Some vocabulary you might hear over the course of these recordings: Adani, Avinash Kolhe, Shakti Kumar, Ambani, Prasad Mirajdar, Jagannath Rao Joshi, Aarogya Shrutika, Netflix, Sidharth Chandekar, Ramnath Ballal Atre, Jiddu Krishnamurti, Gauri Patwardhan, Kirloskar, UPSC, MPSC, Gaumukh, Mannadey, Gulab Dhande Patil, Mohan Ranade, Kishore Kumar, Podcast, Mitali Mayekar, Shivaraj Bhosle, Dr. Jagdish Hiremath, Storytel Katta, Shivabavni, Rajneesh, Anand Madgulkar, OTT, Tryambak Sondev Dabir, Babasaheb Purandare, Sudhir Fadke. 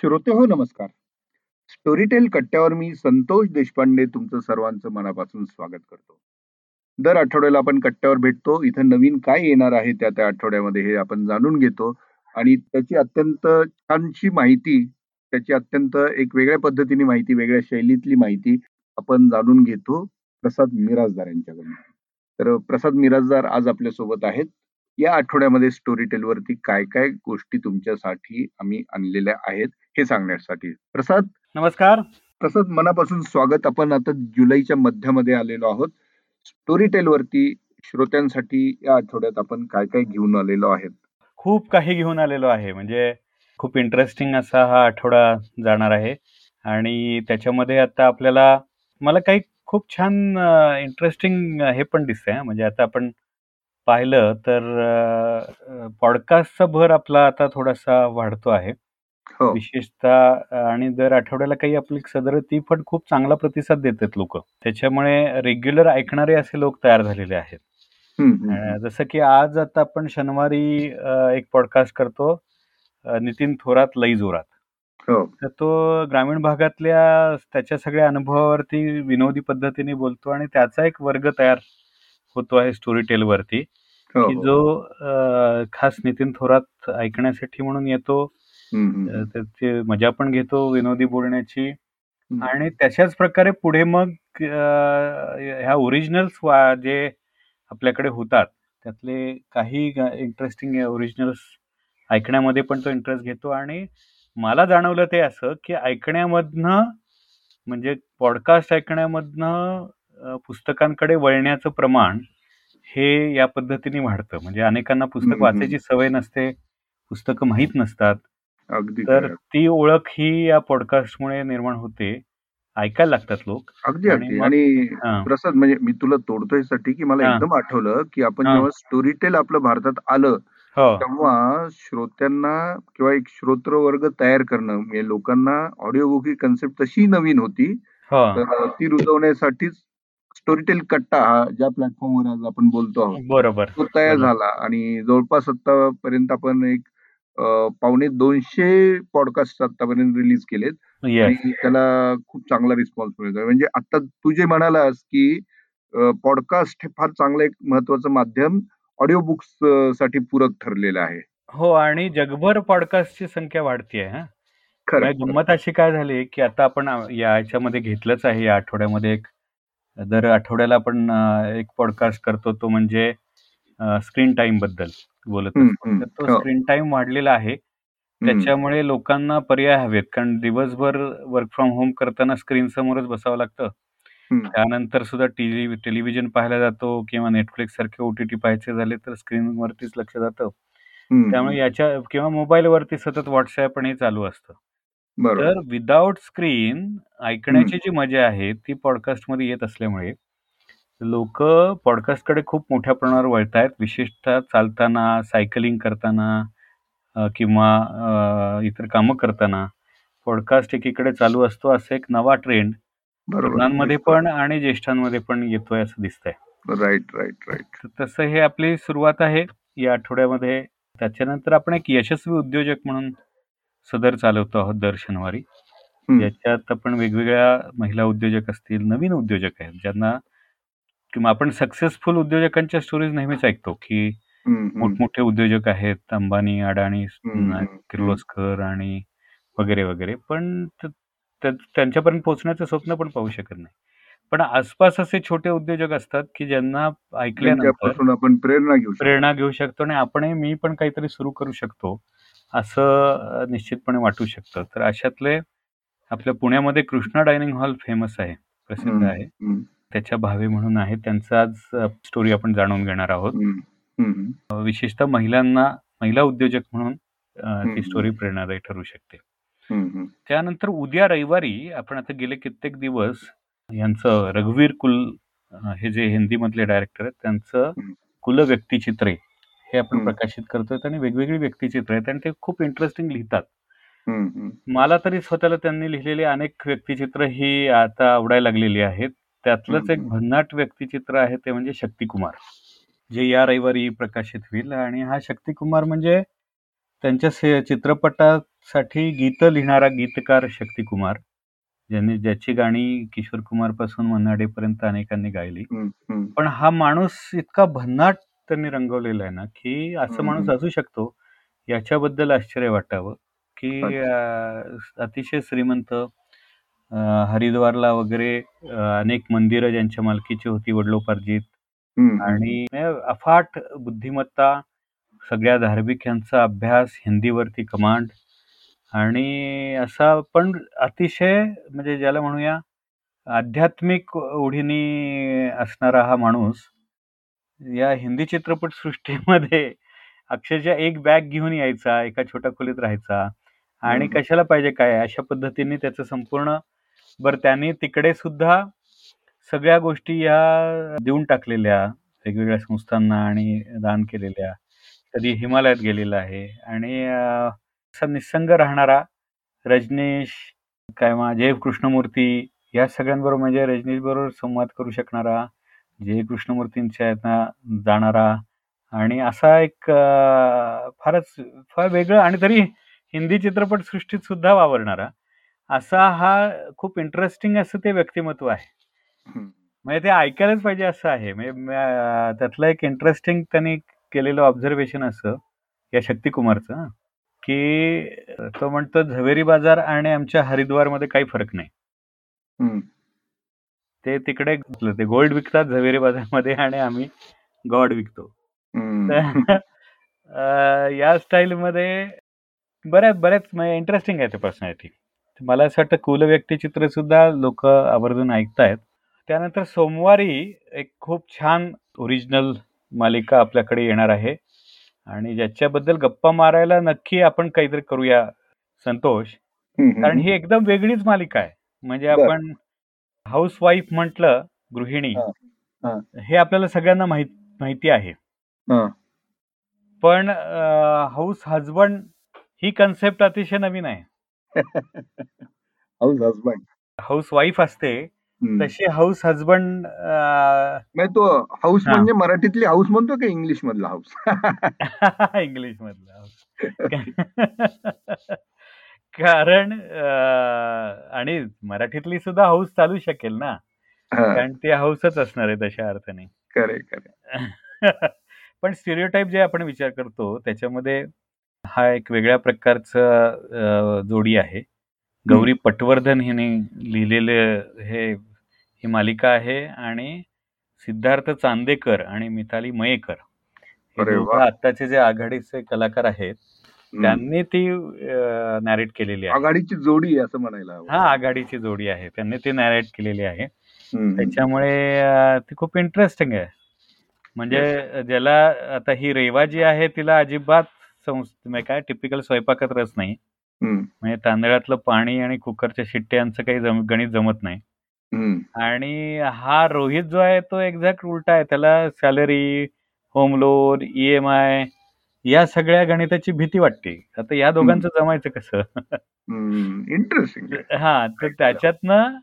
श्रोते हो, नमस्कार. स्टोरीटेल कट्ट्यावर मी संतोष देशपांडे तुमचं सर्वांचं मनापासून स्वागत करतो. दर आठवड्याला आपण कट्ट्यावर भेटतो. इथं नवीन काय येणार आहे त्या आठवड्यामध्ये हे आपण जाणून घेतो आणि त्याची अत्यंत छानशी माहिती, त्याची अत्यंत एक वेगळ्या पद्धतीने माहिती, वेगळ्या शैलीतली माहिती आपण जाणून घेतो प्रसाद मिराजदार यांच्याकडून. तर प्रसाद मिराजदार आज आपल्यासोबत आहेत. या आठवड्यामध्ये स्टोरीटेलवरती काय काय गोष्टी तुमच्यासाठी आम्ही आणलेल्या आहेत हे सांगण्यासाठी. प्रसाद नमस्कार. प्रसाद मनापासून स्वागत. आपण आता जुलैच्या मध्यामध्ये आलेलो आहोत. स्टोरीटेलवरती श्रोत्यांसाठी या आठवड्यात आपण काय काय घेऊन आलेलो आहेत? खूप काही घेऊन आलेलो आहे. म्हणजे खूप इंटरेस्टिंग असा हा आठवडा जाणार आहे आणि त्याच्यामध्ये आता आपल्याला मला काही खूप छान इंटरेस्टिंग हे पण दिसतंय. म्हणजे आता आपण पाहिलं तर पॉडकास्टचा भर आपला आता थोडासा वाढतो आहे विशेषतः, आणि दर आठवड्याला काही आपली सदर ती पण खूप चांगला प्रतिसाद देतात लोक. त्याच्यामुळे रेग्युलर ऐकणारे असे लोक तयार झालेले आहेत. जसं की आज आता आपण शनिवारी एक पॉडकास्ट करतो, नितीन थोरात लई जोरात. तर तो ग्रामीण भागातल्या त्याच्या सगळ्या अनुभवावरती विनोदी पद्धतीने बोलतो आणि त्याचा एक वर्ग तयार होतो आहे स्टोरीटेल वरती, जो खास नितीन थोरात ऐकण्यासाठी म्हणून येतो. त्याची मजा पण घेतो विनोदी बोलण्याची आणि त्याच्याच प्रकारे पुढे मग ह्या ओरिजिनल्स जे आपल्याकडे होतात त्यातले काही इंटरेस्टिंग ओरिजिनल्स ऐकण्यामध्ये पण तो इंटरेस्ट घेतो. आणि मला जाणवलं ते असं की ऐकण्यामधनं, म्हणजे पॉडकास्ट ऐकण्यामधनं पुस्तकांकडे वळण्याचं प्रमाण हे या पद्धतीने वाढतं. म्हणजे अनेकांना पुस्तक वाचायची सवय नसते, पुस्तकं माहीत नसतात, तर ती ओळख ही या पॉडकास्टमुळे निर्माण होते. ऐकायला लागतात लोक. अगदी अगदी. आणि प्रसाद, म्हणजे मी तुला तोडतोय साठी की मला एकदम आठवलं की आपण जेव्हा स्टोरीटेल आपलं भारतात आलं तेव्हा श्रोत्यांना किंवा एक श्रोत्रवर्ग तयार करणं, म्हणजे लोकांना ऑडिओ बुक ही कन्सेप्ट तशी नवीन होती, तर ती रुजवण्यासाठीच स्टोरीटेल कट्टा हा ज्या प्लॅटफॉर्मवर आज आपण बोलतो आहोत, बरोबर, तो तयार झाला. आणि जवळपास आतापर्यंत आपण एक 125 पॉडकास्ट आतापर्यंत रिलीज केलेत आणि त्याला खूप चांगला रिस्पॉन्स मिळतो. म्हणजे आता तू जे म्हणालास की पॉडकास्ट हे फार चांगलं एक महत्वाचं माध्यम ऑडिओ बुक्स साठी पूरक ठरलेलं आहे. हो, आणि जगभर पॉडकास्टची संख्या वाढती आहे. खरं गंमत अशी काय झाली की आता आपण याच्यामध्ये घेतलंच आहे या आठवड्यामध्ये एक, दर आठवड्याला आपण एक पॉडकास्ट करतो तो म्हणजे स्क्रीन टाइम बद्दल बोलत असतो. तो स्क्रीन टाइम वाढलेला आहे, त्याच्यामुळे लोकांना पर्याय हवेत, कारण दिवसभर वर्क फ्रॉम होम करताना स्क्रीन समोरच बसावं लागतं. त्यानंतर सुद्धा टेलिव्हिजन पाहायला जातो किंवा नेटफ्लिक्स सारखे OTT पाहायचे झाले तर स्क्रीनवरतीच लक्ष जातं. त्यामुळे याच्या किंवा मोबाईलवरती सतत व्हॉट्सअप हे चालू असतं. तर विदाउट स्क्रीन ऐकण्याची जी मजा आहे ती पॉडकास्टमध्ये येत असल्यामुळे लोक पॉडकास्टकडे खूप मोठ्या प्रमाणावर वळतायत, विशेषतः चालताना, सायकलिंग करताना किंवा इतर कामं करताना पॉडकास्ट एकीकडे चालू असतो. असं एक नवा ट्रेंड तरुणांमध्ये पण आणि ज्येष्ठांमध्ये पण येतोय असं दिसतंय. Right right right. तसं हे आपली सुरुवात आहे या आठवड्यामध्ये. त्याच्यानंतर आपण एक यशस्वी उद्योजक म्हणून सदर चालवतो आहोत दर शनिवारी. याच्यात आपण वेगवेगळ्या महिला उद्योजक असतील, नवीन उद्योजक आहेत ज्यांना, किंवा आपण सक्सेसफुल उद्योजकांच्या स्टोरीज नेहमीच ऐकतो की मोठमोठे उद्योजक आहेत, अंबानी, अडाणी, किर्लोस्कर आणि वगैरे वगैरे, पण त्यांच्यापर्यंत पोहोचण्याचं स्वप्न पण पाहू शकत नाही. पण आसपास असे छोटे उद्योजक असतात की ज्यांना ऐकल्यानंतर आपण प्रेरणा घेऊ शकतो आणि आपण, मी पण काहीतरी सुरू करू शकतो असं निश्चितपणे वाटू शकतं. तर अशातले आपल्या पुण्यामध्ये कृष्णा डायनिंग हॉल फेमस आहे, प्रसिद्ध आहे, त्याच्या भावे म्हणून आहे, त्यांचा आज स्टोरी आपण जाणून घेणार आहोत. विशेषतः महिलांना, महिला उद्योजक म्हणून ती स्टोरी प्रेरणादायी ठरू शकते. त्यानंतर उद्या रविवारी आपण, आता गेले कित्येक दिवस यांचं रघुवीर हे जे हिंदीमधले डायरेक्टर आहेत त्यांचं कुल व्यक्तिचित्रे हे आपण प्रकाशित करतोय आणि वेगवेगळी व्यक्तिचित्र आहेत आणि ते खूप इंटरेस्टिंग लिहितात. मला तरी स्वतःला त्यांनी लिहिलेली अनेक व्यक्तिचित्र ही आता आवडायला लागलेली आहेत. त्यातलंच एक भन्नाट व्यक्तिचित्र आहे ते म्हणजे शक्ती कुमार, जे या रविवारी प्रकाशित होईल. आणि हा शक्ती कुमार म्हणजे त्यांच्या चित्रपटात साठी गीत लिहिणारा गीतकार शक्ती कुमार, ज्यांनी ज्याची गाणी किशोर कुमार पासून मन्नाडे पर्यंत अनेकांनी गायली. पण हा माणूस इतका भन्नाट त्यांनी रंगवलेला आहे ना की असं माणूस असू शकतो याच्याबद्दल आश्चर्य वाटावं. की अतिशय श्रीमंत, हरिद्वारला वगैरे अनेक मंदिरं ज्यांच्या मालकीची होती वडलोपार्जित, आणि अफाट बुद्धिमत्ता, सगळ्या धार्मिक यांचा अभ्यास, हिंदीवरती कमांड, आणि असा पण अतिशय म्हणजे ज्याला म्हणूया आध्यात्मिक ओढीने असणारा हा माणूस या हिंदी चित्रपटसृष्टीमध्ये अक्षरशः एक बॅग घेऊन यायचा, एका छोट्या खोलीत राहायचा आणि कशाला पाहिजे काय अशा पद्धतीने त्याचं संपूर्ण बरं त्यांनी तिकडे सुद्धा सगळ्या गोष्टी या देऊन टाकलेल्या वेगवेगळ्या संस्थांना आणि दान केलेल्या, कधी हिमालयात गेलेला आहे आणि असा निसंग राहणारा रजनीश काय जय कृष्णमूर्ती या सगळ्यांबरोबर म्हणजे रजनीश बरोबर संवाद करू शकणारा, जय कृष्णमूर्तींच्या यातनं जाणारा आणि असा एक फारच फार वेगळं आणि तरी हिंदी चित्रपट सृष्टीत सुद्धा वावरणारा असा हा खूप इंटरेस्टिंग असं ते व्यक्तिमत्व आहे. म्हणजे ते ऐकायलाच पाहिजे असं आहे. म्हणजे त्यातलं एक इंटरेस्टिंग त्यांनी केलेलं ऑब्झर्वेशन असं या शक्ती कुमारचं की तो म्हणतो झवेरी बाजार आणि आमच्या हरिद्वारमध्ये काही फरक नाही. ते तिकडे ते गोल्ड विकतात झवेरी बाजारमध्ये आणि आम्ही गॉड विकतो. या स्टाईलमध्ये बऱ्याच इंटरेस्टिंग आहे ते पर्सनॅलिटी. मला असं वाटतं कुल व्यक्तिचित्र सुद्धा लोक आवर्जून ऐकतायत. त्यानंतर सोमवारी एक खूप छान ओरिजिनल मालिका आपल्याकडे येणार आहे आणि ज्याच्याबद्दल गप्पा मारायला नक्की आपण काहीतरी करूया संतोष, कारण ही एकदम वेगळीच मालिका आहे. म्हणजे आपण हाऊसवाईफ म्हटलं गृहिणी हे आपल्याला सगळ्यांना माहिती आहे, पण हाऊस हजबंड ही कन्सेप्ट अतिशय नवीन आहे. हाऊस हजबंड हाऊस वाईफ असते तशी हाऊस हजबंड तो हाऊस म्हणजे मराठीतली हाऊस म्हणतो की इंग्लिश मधला हाऊस इंग्लिश मधला हाऊस कारण आणि मराठीतली सुद्धा हाऊस चालू शकेल ना, कारण ते हाऊसच असणार आहे तशा अर्थाने. Correct correct. पण स्टिरियोटाईप जे आपण विचार करतो त्याच्यामध्ये हा एक वेगळ्या प्रकारचा जोडी आहे. गौरी पटवर्धन हिने लिहिलेले ही मालिका आहे आणि सिद्धार्थ चांदेकर आणि मिताली मयेकर हे आत्ताचे जे आघाडीचे कलाकार आहेत त्यांनी ती नॅरेट केलेली आहे. आघाडीची जोडी आहे असं म्हणायला. हा आघाडीची जोडी आहे, त्यांनी ती नॅरेट केलेली आहे. त्याच्यामुळे ती खूप इंटरेस्टिंग आहे. म्हणजे ज्याला आता ही रेवा जी आहे तिला अजिबात काय टिपिकल स्वयंपाकात रस नाही. म्हणजे तांदळातलं पाणी आणि कुकरच्या शिट्ट्यांचं काही गणित जमत नाही. आणि हा रोहित जो आहे तो एक्झॅक्ट उलटा आहे. त्याला सॅलरी, होम लोन, EMI या सगळ्या गणिताची भीती वाटते. आता या दोघांचं जमायचं कसं? इंटरेस्टिंग. हा, तर त्याच्यातनं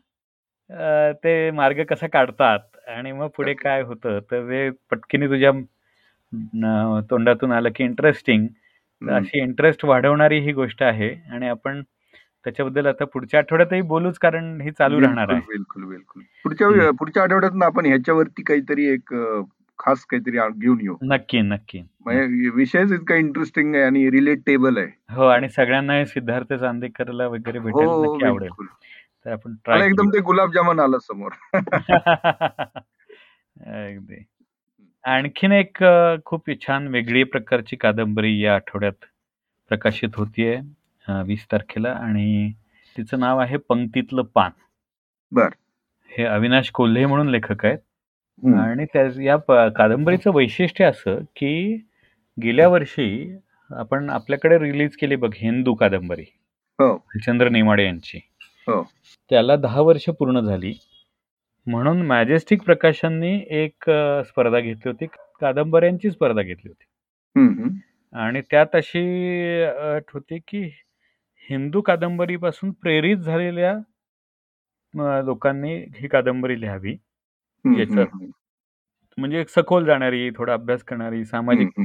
ते मार्ग कसा काढतात आणि मग पुढे काय होतं तर ते पटकीने तुझ्या तोंडातून आलं की इंटरेस्टिंग. अशी इंटरेस्ट वाढवणारी ही गोष्ट आहे आणि आपण त्याच्याबद्दल आता पुढच्या आठवड्यातही बोलूच, कारण ही चालू राहणार आहे. बिलकुल बिलकुल. पुढच्या आठवड्यातून आपण ह्याच्यावरती काहीतरी एक खास काहीतरी घेऊन येऊ. नक्की नक्की. विषयच इतका इंटरेस्टिंग आहे आणि रिलेटेबल आहे. हो, आणि सगळ्यांना सिद्धार्थ चांदेकरला वगैरे भेटायला नक्की आवडेल. तर आपण ट्राय एकदम ते गुलाबजामुन आला समोर. अगदी. आणखीन एक खूप छान वेगळी प्रकारची कादंबरी या आठवड्यात प्रकाशित होतीये 20 तारखेला आणि तिचं नाव आहे पंक्तीतलं पान. बर. हे अविनाश कोल्हे म्हणून लेखक आहेत आणि या कादंबरीचं वैशिष्ट्य असं की गेल्या वर्षी आपण आपल्याकडे रिलीज केली बघ हिंदू कादंबरी चंद्र नेमाडे यांची, त्याला 10 वर्ष पूर्ण झाली म्हणून मॅजेस्टिक प्रकाशननी एक स्पर्धा घेतली होती, कादंबऱ्यांची स्पर्धा घेतली होती. आणि त्यात अशी अट होती की हिंदू कादंबरीपासून प्रेरित झालेल्या लोकांनी ही कादंबरी लिहावी. म्हणजे एक सखोल जाणारी, थोडा अभ्यास करणारी, सामाजिक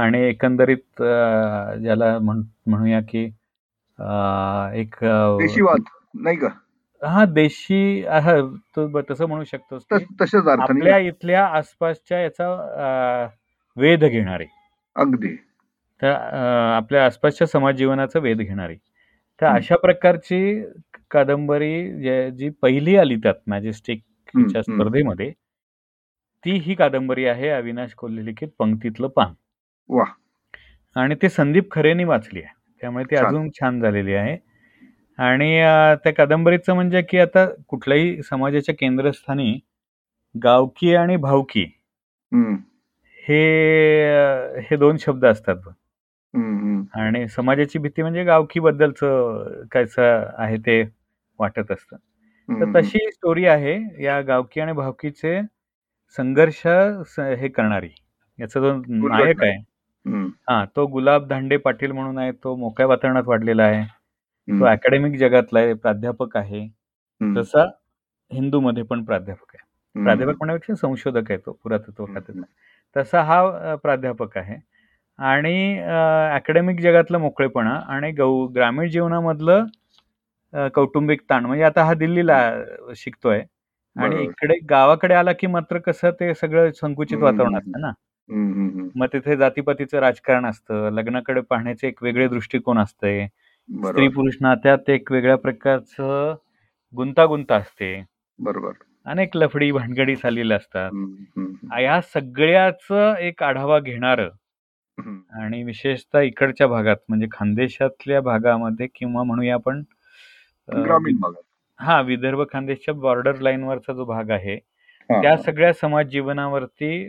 आणि एकंदरीत ज्याला म्हणूया की एक देशीवाद नाही का, हा देशी तसं म्हणू शकतो, आपल्या इथल्या आसपासच्या याचा वेध घेणारे, अगदी तर आपल्या आसपासच्या समाज जीवनाचा वेध घेणारे. तर अशा प्रकारची कादंबरी जी पहिली आली त्यात मॅजेस्टिकच्या स्पर्धेमध्ये, ती ही कादंबरी आहे अविनाश कोल्हे लिखित पंक्तीतलं पान. वा. आणि ते संदीप खरेनी वाचली आहे, त्यामुळे ती अजून छान झालेली आहे. आणि त्या कादंबरीचं म्हणजे की आता कुठल्याही समाजाच्या केंद्रस्थानी गावकी आणि भावकी हे दोन शब्द असतात. आणि समाजाची भीती म्हणजे गावकी बद्दलचं कायचं आहे ते वाटत असतं. तर तशी स्टोरी आहे या गावकी आणि भावकीचे संघर्ष हे करणारी. याचा जो नायक आहे हा तो गुलाब धांडे पाटील म्हणून आहे, तो मोकळ्या वातावरणात वाढलेला आहे, तो अकॅडमिक जगातला आहे, प्राध्यापक आहे, तसा हिंदूमध्ये पण प्राध्यापक आहे, प्राध्यापक म्हणण्यापेक्षा संशोधक आहे तो पुरातत्व खात्यातला, तसा हा प्राध्यापक आहे. आणि अकॅडमिक जगातलं मोकळेपणा आणि ग्रामीण जीवनामधलं कौटुंबिक ताण, म्हणजे आता हा दिल्लीला शिकतोय आणि इकडे गावाकडे आला की मात्र कसं ते सगळं संकुचित वातावरण असतं ना, मग तिथे जातीपातीचं राजकारण असतं, लग्नाकडे पाहण्याचे एक वेगळे दृष्टिकोन असते, स्त्री पुरुष नात्यात एक वेगळ्या प्रकारचं गुंतागुंत असते, बरोबर, अनेक लफडी भानगडी झालेल्या असतात. या सगळ्याच एक आढावा घेणार आणि विशेषतः इकडच्या भागात म्हणजे खानदेशातल्या भागामध्ये किंवा म्हणूया आपण ग्रामीण भागात, हा विदर्भ खानदेशच्या बॉर्डर लाईनवरचा जो भाग आहे त्या सगळ्या समाज जीवनावरती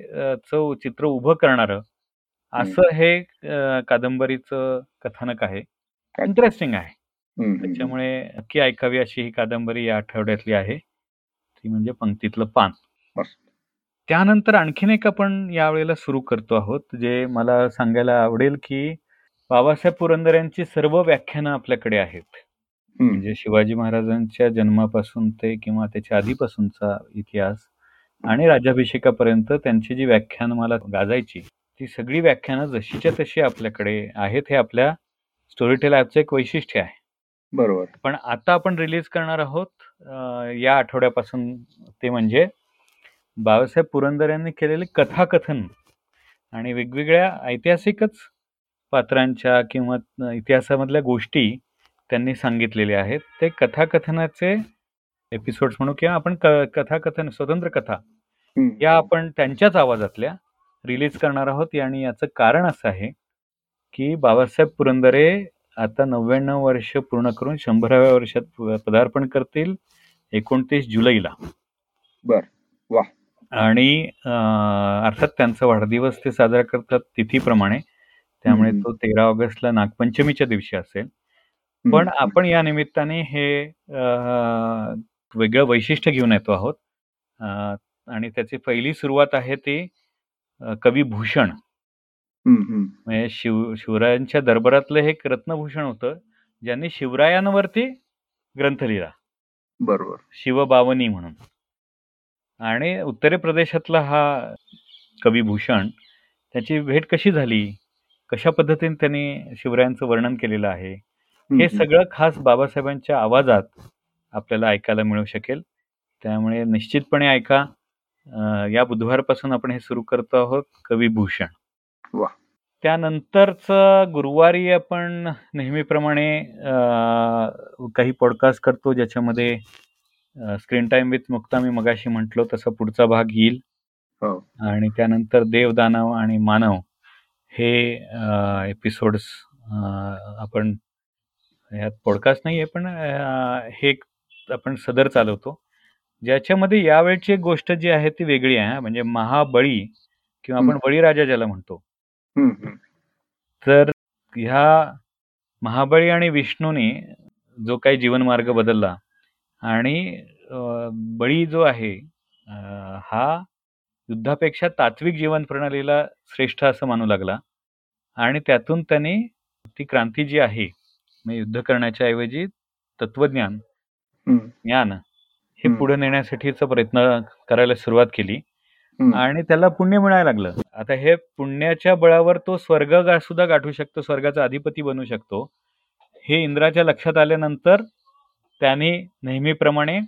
च चित्र उभं करणार असं हे कादंबरीचं कथानक आहे. इंटरेस्टिंग आहे, त्याच्यामुळे नक्की ऐकावी अशी ही कादंबरी या आठवड्यातली आहे, ती म्हणजे पंक्तीतलं पान. त्यानंतर आणखीन एक आपण यावेळेला सुरू करतो आहोत, जे मला सांगायला आवडेल की बाबासाहेब पुरंदरे यांची सर्व व्याख्यानं आपल्याकडे आहेत, म्हणजे शिवाजी महाराजांच्या जन्मापासून ते किंवा त्याच्या आधीपासूनचा इतिहास आणि राज्याभिषेकापर्यंत त्यांची जी व्याख्यान मला गाजायची ती सगळी व्याख्यानं जशीच्या तशी आपल्याकडे आहेत. हे आपल्या स्टोरीटेल ॲपचं एक वैशिष्ट्य आहे, बरोबर. पण आता आपण रिलीज करणार आहोत या आठवड्यापासून, ते म्हणजे बाबासाहेब पुरंदरे यांनी केलेले कथाकथन आणि वेगवेगळ्या ऐतिहासिकच पात्रांच्या किंवा इतिहासामधल्या गोष्टी त्यांनी सांगितलेले आहेत, ते कथाकथनाचे एपिसोड्स म्हणू किंवा आपण कथाकथन स्वतंत्र कथा या आपण त्यांच्याच आवाजातल्या रिलीज करणार आहोत. आणि याचं कारण असं आहे की बाबासाहेब पुरंदरे आता 99 वर्ष पूर्ण करून 100व्या वर्षात पदार्पण करतील 29 जुलैला. बर. वा. आणि अर्थात त्यांचा वाढदिवस ते साजरा करतात तिथीप्रमाणे, त्यामुळे तो 13 ऑगस्टला नागपंचमीच्या दिवशी असेल. पण आपण या निमित्ताने हे वेगळं वैशिष्ट्य घेऊन येतो आहोत. आणि त्याची पहिली सुरुवात आहे ती कवी भूषण, म्हणजे शिवरायांच्या दरबारातलं हे एक रत्नभूषण होतं ज्यांनी शिवरायांवरती ग्रंथ लिहिला, बरोबर, शिवबावनी म्हणून. आणि उत्तर प्रदेशातला हा कवी भूषण, त्याची भेट कशी झाली, कशा पद्धतीने त्यांनी शिवरायांचं वर्णन केलेलं आहे, हे सगळं खास बाबासाहेबांच्या आवाजात आपल्याला ऐकायला मिळू शकेल. त्यामुळे निश्चितपणे ऐका. या बुधवारपासून आपण हे सुरू करतो आहोत, कवी भूषण. त्यानंतरच गुरुवारी आपण नेहमीप्रमाणे काही पॉडकास्ट करतो ज्याच्यामध्ये स्क्रीन टाइम विथ मुक्ता, मी मगाशी म्हटलो तसा पुढचा भाग येईल. आणि त्यानंतर देव दानव आणि मानव हे एपिसोड्स आपण, ह्यात पॉडकास्ट नाही आहे पण हे आपण सदर चालवतो, ज्याच्यामध्ये यावेळची गोष्ट जी आहे ती वेगळी आहे, म्हणजे महाबळी किंवा आपण बळीराजा ज्याला म्हणतो. तर ह्या महाबळी आणि विष्णूने जो काही जीवनमार्ग बदलला आणि बळी जो आहे हा युद्धापेक्षा तात्विक जीवन प्रणालीला श्रेष्ठ असं मानू लागला आणि त्यातून त्याने ती क्रांती जी आहे युद्ध करण्याच्या ऐवजी तत्वज्ञान ज्ञान हे पुढे नेण्यासाठीचा प्रयत्न करायला सुरुवात केली आणि त्याला पुण्य मिळायला लागलं. आता हे पुण्याच्या बळावर तो स्वर्ग सुद्धा गाठू शकतो, स्वर्गाचा अधिपती बनू शकतो, हे इंद्राच्या लक्षात आल्यानंतर त्याने नेहमीप्रमाणे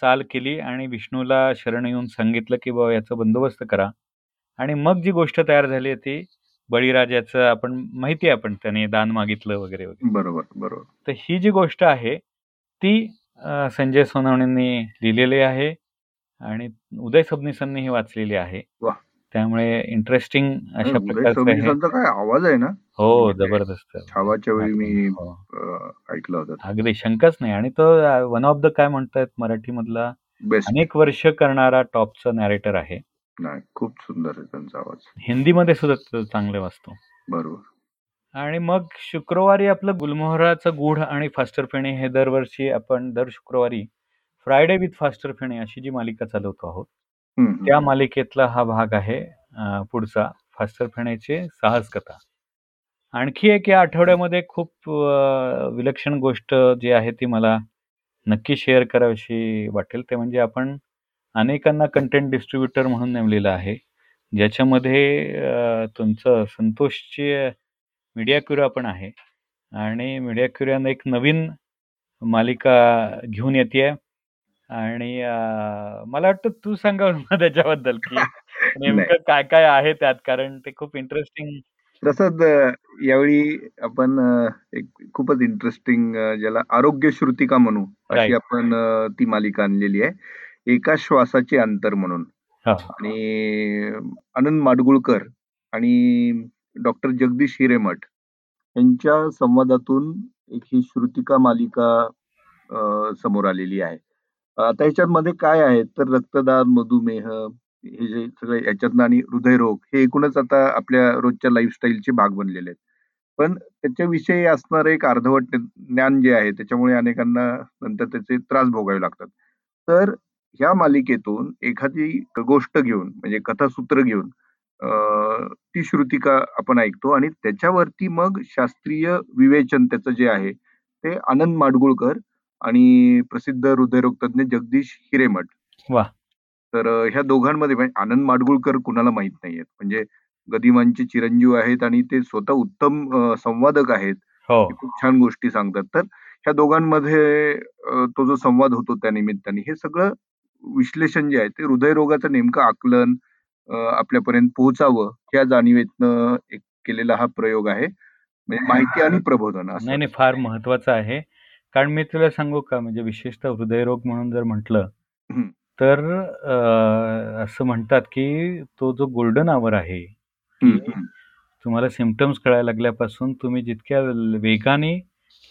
चाल केली आणि विष्णूला शरण येऊन सांगितलं की बाबा याचा बंदोबस्त करा. आणि मग जी गोष्ट तयार झाली ती बळीराजाचं आपण माहिती आहे, आपण त्याने दान मागितलं वगैरे वगैरे. बरोबर बरोबर. तर ही जी गोष्ट आहे ती संजय सोनावणेंनी लिहिलेली आहे आणि उदय सबनीसांनी ही वाचलेली आहे. त्यामुळे इंटरेस्टिंग अशा प्रकारचा काय आवाज आहे ना. हो, जबरदस्त. छावाच्या वेळी मी ऐकलं होतं, अगदी शंकाच नाही. आणि तो वन ऑफ द काय म्हणतात मराठी मधला अनेक वर्ष करणारा टॉपचा नॅरेटर आहे. खूप सुंदर आहे त्यांचा आवाज. हिंदीमध्ये सुद्धा चांगले वाचतो. बरोबर. आणि मग शुक्रवारी आपलं गुलमोहराचं गुढ आणि फास्टर फेणे हे दरवर्षी आपण दर शुक्रवारी फ्रायडे विथ फास्टर फेणे अशी जी मालिका चालवतो आहोत त्या मालिकेतला हा भाग आहे पुढचा, फास्टर फेणेचे साहस कथा. आणखी एक या आठवड्यामध्ये खूप विलक्षण गोष्ट जी आहे ती मला नक्की शेअर करावीशी वाटेल, ते म्हणजे आपण अनेकांना कंटेंट डिस्ट्रीब्युटर म्हणून नेमलेलं आहे, ज्याच्यामध्ये तुमचं संतोषची मीडिया क्युरा पण आहे. आणि मीडिया क्युरानं एक नवीन मालिका घेऊन येते आणि मला वाटतं तू सांगा त्याच्याबद्दल की नेमकं काय काय आहे त्यात, कारण ते खूप इंटरेस्टिंग. प्रसाद, यावेळी आपण एक खूपच इंटरेस्टिंग ज्याला आरोग्य श्रुतिका म्हणू अशी आपण ती मालिका आणलेली आहे, एका श्वासाचे अंतर म्हणून. आणि आनंद माडगुळकर आणि डॉक्टर जगदीश हिरेमठ यांच्या संवादातून एक ही श्रुतिका मालिका समोर आलेली आहे. आता ह्याच्यामध्ये काय आहे तर रक्तदाब, मधुमेह हे जे सगळे याच्यातनं आणि हृदयरोग हे एकूणच आता आपल्या रोजच्या लाईफस्टाईलचे भाग बनलेले आहेत. पण त्याच्याविषयी असणारं एक अर्धवट ज्ञान जे आहे त्याच्यामुळे अनेकांना नंतर त्याचे त्रास भोगावे लागतात. तर ह्या मालिकेतून एखादी गोष्ट घेऊन म्हणजे कथासूत्र घेऊन ती श्रुतिका आपण ऐकतो आणि त्याच्यावरती मग शास्त्रीय विवेचन त्याचं जे आहे ते आनंद माडगुळकर आणि प्रसिद्ध हृदयरोग तज्ञ जगदीश हिरेमठ. वा. तर ह्या दोघांमध्ये म्हणजे आनंद माडगुळकर कुणाला माहित नाहीयेत, म्हणजे गदिमांचे चिरंजीव आहेत आणि ते स्वतः उत्तम संवादक आहेत, खूप छान गोष्टी सांगतात. तर ह्या दोघांमध्ये तो जो संवाद होतो त्या निमित्ताने हे सगळं विश्लेषण जे आहे ते हृदयरोगाचं नेमकं आकलन आपल्यापर्यंत पोहोचावं ह्या जाणीवेतनं एक केलेला हा प्रयोग आहे, म्हणजे माहिती आणि प्रबोधन. नाही नाही, फार महत्वाचं आहे. कारण मी तुला सांगू का, म्हणजे विशेषतः हृदयरोग म्हणून जर म्हटलं तर असं म्हणतात की तो जो गोल्डन आवर आहे, तुम्हाला सिम्पटम्स कळायला लागल्यापासून तुम्ही जितक्या वेगाने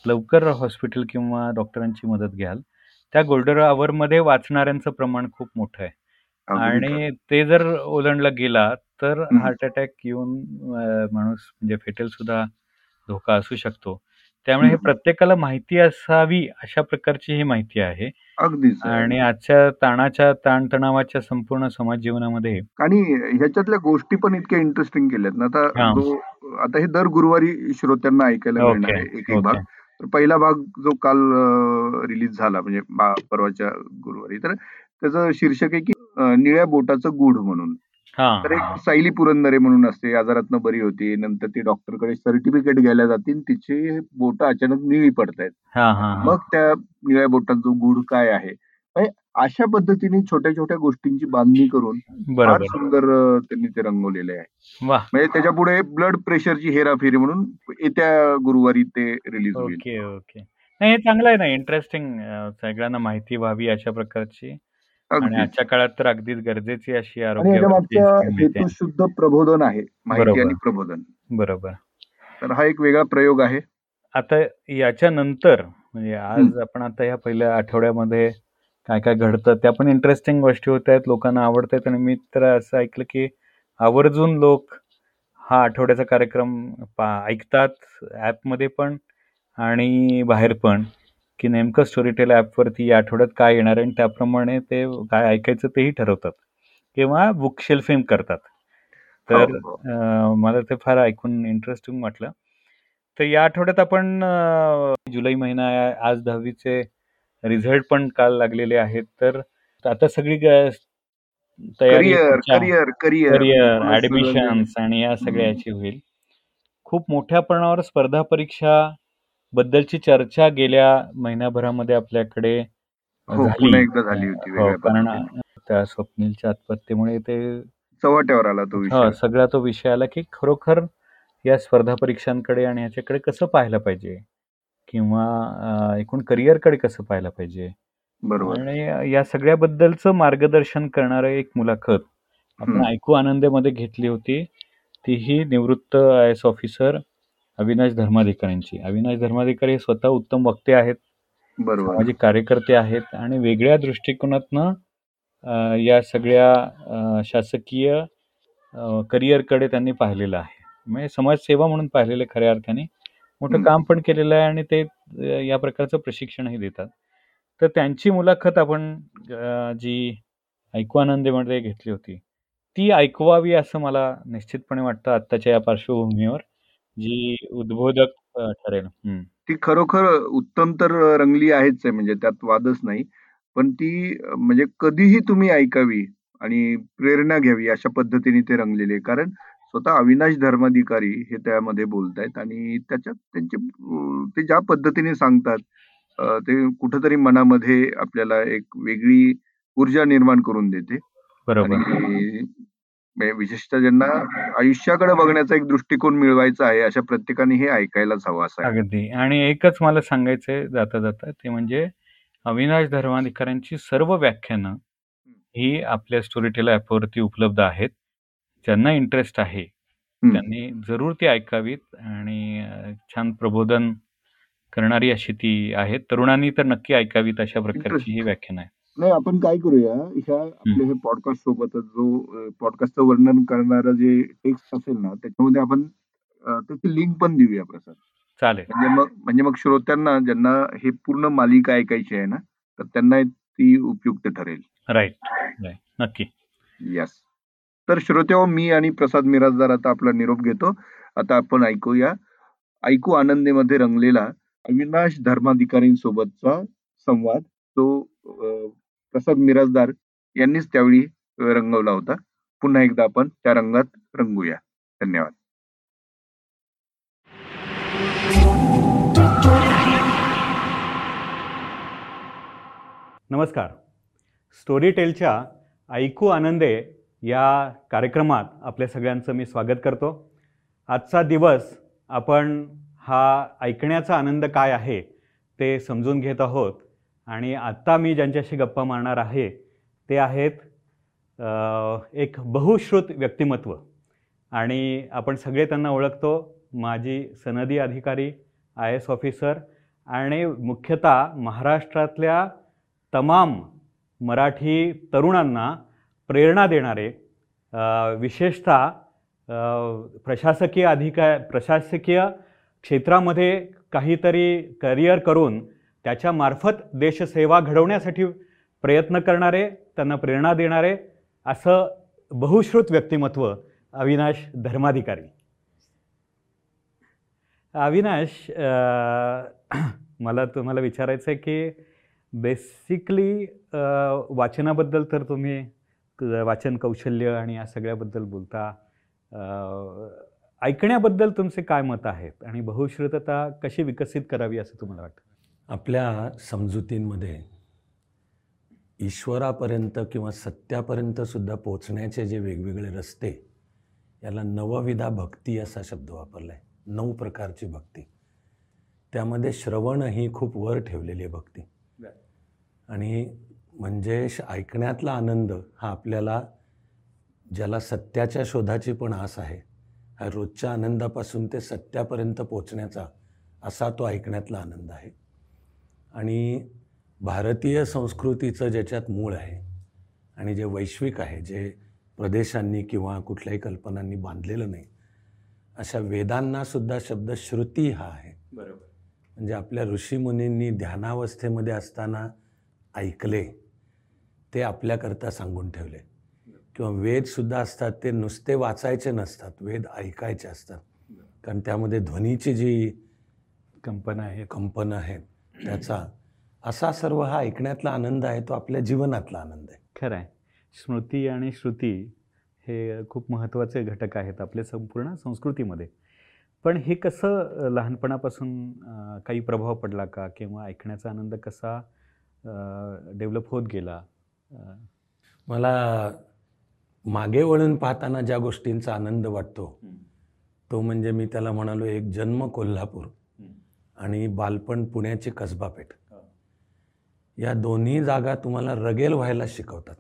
लवकर हॉस्पिटल किंवा डॉक्टरांची मदत घ्याल त्या गोल्डन आवर मध्ये वाचणाऱ्यांचं प्रमाण खूप मोठं आहे. आणि ते जर ओलांडला गेला तर हार्ट अटॅक येऊन माणूस म्हणजे फेटल सुद्धा धोका असू शकतो. त्यामुळे हे प्रत्येकाला माहिती असावी अशा प्रकारची ही माहिती आहे. आणि आजच्या ताणतणावाच्या संपूर्ण समाज जीवनामध्ये आणि ह्याच्यातल्या गोष्टी पण इतक्या इंटरेस्टिंग केल्यात ना. आता हे दर गुरुवारी श्रोत्यांना ऐकायला मिळणार आहे एक एक भाग. पहिला भाग जो काल रिलीज झाला म्हणजे परवाच्या गुरुवारी, तर त्याचं शीर्षक आहे की निळ्या बोटाचं गुढ म्हणून. तर एक सायली पुरंदरे म्हणून असते, आजारातनं बरी होती, नंतर ती डॉक्टरकडे सर्टिफिकेट घ्यायला जातील, तिचे बोट अचानक निळी पडतायत, मग त्या निळ्या बोटाचं गुढ काय आहे, अशा पद्धतीने छोट्या छोट्या गोष्टींची बांधणी करून फार सुंदर त्यांनी ते रंगवलेले आहे. म्हणजे त्याच्या पुढे ब्लड प्रेशरची हेराफेरी म्हणून येत्या गुरुवारी ते रिलीज होईल. Okay okay. नाही, हे चांगलं आहे ना, इंटरेस्टिंग, सगळ्यांना माहिती व्हावी अशा प्रकारची. आणि आजच्या काळात तर अगदीच गरजेची अशी आरोग्य शुद्ध प्रबोधन आहे, माहिती आणि प्रबोधन. बरोबर. तर हा एक वेगळा प्रयोग आहे. आता याच्या नंतर म्हणजे आज आपण आता या पहिल्या आठवड्यामध्ये काय काय घडतं त्या पण इंटरेस्टिंग गोष्टी होत आहेत, लोकांना आवडत आहेत. आणि मी तर असं ऐकलं की आवर्जून लोक हा आठवड्याचा कार्यक्रम ऐकतात ॲपमध्ये पण आणि बाहेर पण, की नेमकं स्टोरीटेल ॲपवरती या आठवड्यात काय येणार आहे आणि त्याप्रमाणे ते काय ऐकायचं तेही ठरवतात किंवा बुक शेल्फिंग करतात. तर मला ते फार ऐकून इंटरेस्टिंग वाटलं. तर या आठवड्यात आपण जुलै महिना, आज 10वीचे रिझल्ट पण काल लागलेले आहेत. तर आता सगळी तयारी करिअर ऍडमिशन्स आणि या सगळ्याची होईल. खूप मोठ्या प्रमाणावर स्पर्धा परीक्षा बद्दलची चर्चा गेल्या महिनाभरामध्ये आपल्याकडे झाली, कारण त्या स्वप्नीलच्या आत्महत्येमुळे ते चव्हाट्यावर आला तो विषय, सगळा तो विषय आला की खरोखर या स्पर्धा परीक्षांकडे आणि ह्याच्याकडे कसं पाहायला पाहिजे किंवा एकूण करिअरकडे कसं पाहायला पाहिजे. बरोबर. आणि या सगळ्याबद्दलचं मार्गदर्शन करणारं एक मुलाखत आपण ऐकू आनंदेमध्ये घेतली होती, तीही निवृत्त IAS ऑफिसर अविनाश धर्माधिकारींची. अविनाश धर्माधिकारी हे स्वतः उत्तम वक्ते आहेत, बरोबर, सामाजिक कार्यकर्ते आहेत आणि वेगळ्या दृष्टिकोनातनं या सगळ्या शासकीय करिअरकडे त्यांनी पाहिलेलं आहे, म्हणजे समाजसेवा म्हणून पाहिलेलं, खऱ्या अर्थाने मोठं काम पण केलेलं आहे आणि ते या प्रकारचं प्रशिक्षणही देतात. तर त्यांची मुलाखत आपण जी ऐकू आनंदेमध्ये घेतली होती ती ऐकवावी असं मला निश्चितपणे वाटतं आत्ताच्या या पार्श्वभूमीवर, जी उद्बोधक ठरेल. ती खरोखर उत्तम तर रंगली आहेच आहे, म्हणजे त्यात वादच नाही, पण ती म्हणजे कधीही तुम्ही ऐकावी आणि प्रेरणा घ्यावी अशा पद्धतीने ते रंगलेले, कारण स्वतः अविनाश धर्माधिकारी हे त्यामध्ये बोलतायत आणि त्याच्यात ते ज्या पद्धतीने सांगतात ते कुठंतरी मनामध्ये आपल्याला एक वेगळी ऊर्जा निर्माण करून देते. बरोबर. विशेषतः ज्यांना आयुष्याकडे बघण्याचा एक दृष्टिकोन मिळवायचा आहे अशा प्रत्येकाने हे ऐकायलाच हवं असं. अगदी. आणि एकच मला सांगायचंय जाता जाता, ते म्हणजे अविनाश धर्माधिकाऱ्यांची सर्व व्याख्यानं ही आपल्या स्टोरीटेल ॲपवरती उपलब्ध आहेत. ज्यांना इंटरेस्ट आहे त्यांनी जरूर ती ऐकावीत आणि छान प्रबोधन करणारी अशी ती आहेत. तरुणांनी तर नक्की ऐकावीत अशा प्रकारची ही व्याख्यान आहे. नाही, आपण काय करूया, ह्या आपल्या हे पॉडकास्ट सोबतच जो पॉडकास्टचं वर्णन करणारा जे टेक्स्ट असेल ना त्याच्यामध्ये आपण त्याची लिंक पण देऊया प्रसाद. चालेल. म्हणजे मग श्रोत्यांना ज्यांना हे पूर्ण मालिका ऐकायची आहे ना तर त्यांना ती उपयुक्त ठरेल. राईट, नक्की. यस. तर श्रोत्या, मी आणि प्रसाद मिराजदार आता आपला निरोप घेतो. आता आपण ऐकूया ऐकू आनंदेमध्ये रंगलेला अविनाश धर्माधिकारींसोबतचा संवाद, तो प्रसाद मिराजदार यांनीच त्यावेळी रंगवला होता. पुन्हा एकदा आपण त्या रंगात रंगूया. धन्यवाद. नमस्कार. स्टोरीटेलच्या ऐकू आनंदे या कार्यक्रमात आपल्या सगळ्यांचं मी स्वागत करतो. आजचा दिवस आपण हा ऐकण्याचा आनंद काय आहे ते समजून घेत आहोत आणि आत्ता मी ज्यांच्याशी गप्पा मारणार आहे ते आहेत एक बहुश्रुत व्यक्तिमत्व आणि आपण सगळे त्यांना ओळखतो, माजी सनदी अधिकारी, IAS ऑफिसर आणि मुख्यतः महाराष्ट्रातल्या तमाम मराठी तरुणांना प्रेरणा देणारे, विशेषतः प्रशासकीय क्षेत्रामध्ये काहीतरी करिअर करून त्याच्यामार्फत देशसेवा घडवण्यासाठी प्रयत्न करणारे, त्यांना प्रेरणा देणारे असं बहुश्रुत व्यक्तिमत्व अविनाश धर्माधिकारी. अविनाश, मला तुम्हाला विचारायचं आहे की बेसिकली वाचनाबद्दल तर तुम्ही वाचन कौशल्य आणि या सगळ्याबद्दल बोलता, ऐकण्याबद्दल तुमचे काय मत आहेत आणि बहुश्रुतता कशी विकसित करावी असं तुम्हाला वाटतं? आपल्या समजुतींमध्ये ईश्वरापर्यंत किंवा सत्यापर्यंत सुद्धा पोचण्याचे जे वेगवेगळे रस्ते, याला नवविधा भक्ती असा शब्द वापरला आहे. 9 प्रकारची भक्ती, त्यामध्ये श्रवण ही खूप वर ठेवलेली आहे भक्ती. आणि म्हणजे ऐकण्यातला आनंद हा आपल्याला, ज्याला सत्याच्या शोधाची पण आस आहे, हा रोजच्या आनंदापासून ते सत्यापर्यंत पोचण्याचा असा तो ऐकण्यातला आनंद आहे. आणि भारतीय संस्कृतीचं ज्याच्यात मूळ आहे आणि जे वैश्विक आहे, जे प्रदेशांनी किंवा कुठल्याही कल्पनांनी बांधलेलं नाही, अशा वेदांनासुद्धा शब्द श्रुती हा आहे. बरोबर. म्हणजे आपल्या ऋषीमुनींनी ध्यानावस्थेमध्ये असताना ऐकले ते आपल्याकरता सांगून ठेवले. किंवा वेदसुद्धा असतात, ते नुसते वाचायचे नसतात, वेद ऐकायचे असतात, कारण त्यामध्ये ध्वनीची जी कंपन आहे त्याचा असा सर्व हा ऐकण्यातला आनंद आहे, तो आपल्या जीवनातला आनंद आहे. खरं आहे. स्मृती आणि श्रुती हे खूप महत्त्वाचे घटक आहेत आपल्या संपूर्ण संस्कृतीमध्ये. पण हे कसं लहानपणापासून काही प्रभाव पडला का किंवा ऐकण्याचा आनंद कसा डेव्हलप होत गेला? मला मागे वळून पाहताना ज्या गोष्टींचा आनंद वाटतो तो म्हणजे मी त्याला म्हणालो एक जन्म कोल्हापूर आणि बालपण पुण्याची कसबापेठ. या दोन्ही जागा तुम्हाला रगेल व्हायला शिकवतात.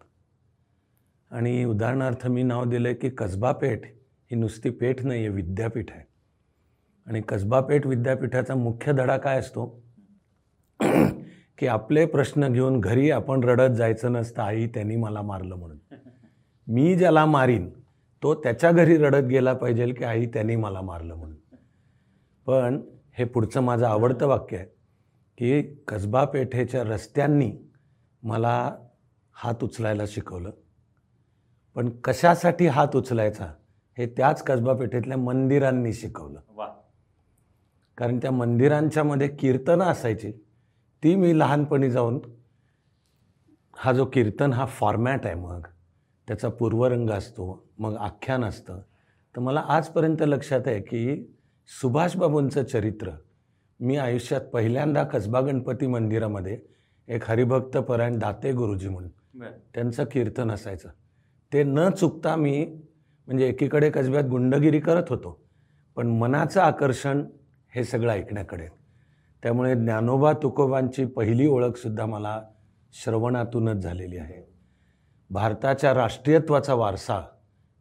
आणि उदाहरणार्थ मी नाव दिलं आहे की कसबापेठ ही नुसती पेठ नाही आहे, विद्यापीठ आहे. आणि कसबापेठ विद्यापीठाचा मुख्य धडा काय असतो की आपले प्रश्न घेऊन घरी आपण रडत जायचं नसतं, आई त्यांनी मला मारलं म्हणून. मी ज्याला मारीन तो त्याच्या घरी रडत गेला पाहिजे की आई त्यांनी मला मारलं म्हणून. पण हे पुढचं माझं आवडतं वाक्य आहे की कसबापेठेच्या रस्त्यांनी मला हात उचलायला शिकवलं. पण कशासाठी हात उचलायचा हे त्याच कसबापेठेतल्या मंदिरांनी शिकवलं. वा. कारण त्या मंदिरांच्यामध्ये कीर्तनं असायची. ती मी लहानपणी जाऊन हा जो कीर्तन हा फॉर्मॅट आहे, मग त्याचा पूर्वरंग असतो, मग आख्यान असतं. तर मला आजपर्यंत लक्षात आहे की सुभाषबाबूंचं चरित्र मी आयुष्यात पहिल्यांदा कसबा गणपती मंदिरामध्ये एक हरिभक्त परायण दाते गुरुजी म्हणून त्यांचं कीर्तन असायचं ते न चुकता मी म्हणजे एकीकडे कसब्यात गुंडगिरी करत होतो पण मनाचं आकर्षण हे सगळं ऐकण्याकडे. त्यामुळे ज्ञानोबा तुकोबांची पहिली ओळखसुद्धा मला श्रवणातूनच झालेली आहे. भारताच्या राष्ट्रीयत्वाचा वारसा,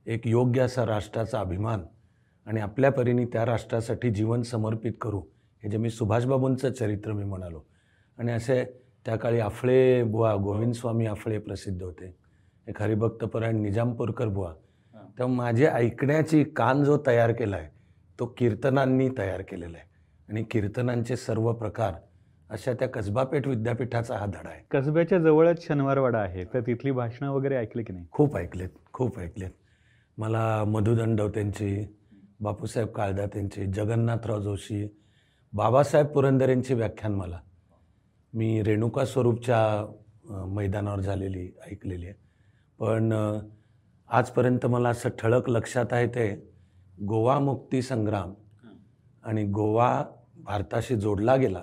एक योग्य असा राष्ट्राचा अभिमान आणि आपल्या परीने त्या राष्ट्रासाठी जीवन समर्पित करू, हे जे मी सुभाषबाबूंचं चरित्र मी म्हणालो. आणि असे त्या काळी आफळे बुवा, गोविंदस्वामी आफळे प्रसिद्ध होते, एक हरिभक्तपरायण निजामपूरकर बुवा. तर माझे ऐकण्याची कान जो तयार केला आहे तो कीर्तनांनी तयार केलेला आहे. आणि कीर्तनांचे सर्व प्रकार अशा त्या कसबापेठ विद्यापीठाचा हा धडा आहे. कसब्याच्या जवळच शनिवारवाडा आहे, तर तिथली भाषणं वगैरे ऐकले की नाही? खूप ऐकलेत. मला मधु दंडवतेंची, बापूसाहेब काळदातेंची, जगन्नाथराव जोशी, बाबासाहेब पुरंदरेंची व्याख्यान मला मी रेणुका स्वरूपच्या मैदानावर झालेली ऐकलेली आहे. पण आजपर्यंत मला असं ठळक लक्षात आहे ते गोवा मुक्ती संग्राम आणि गोवा भारताशी जोडला गेला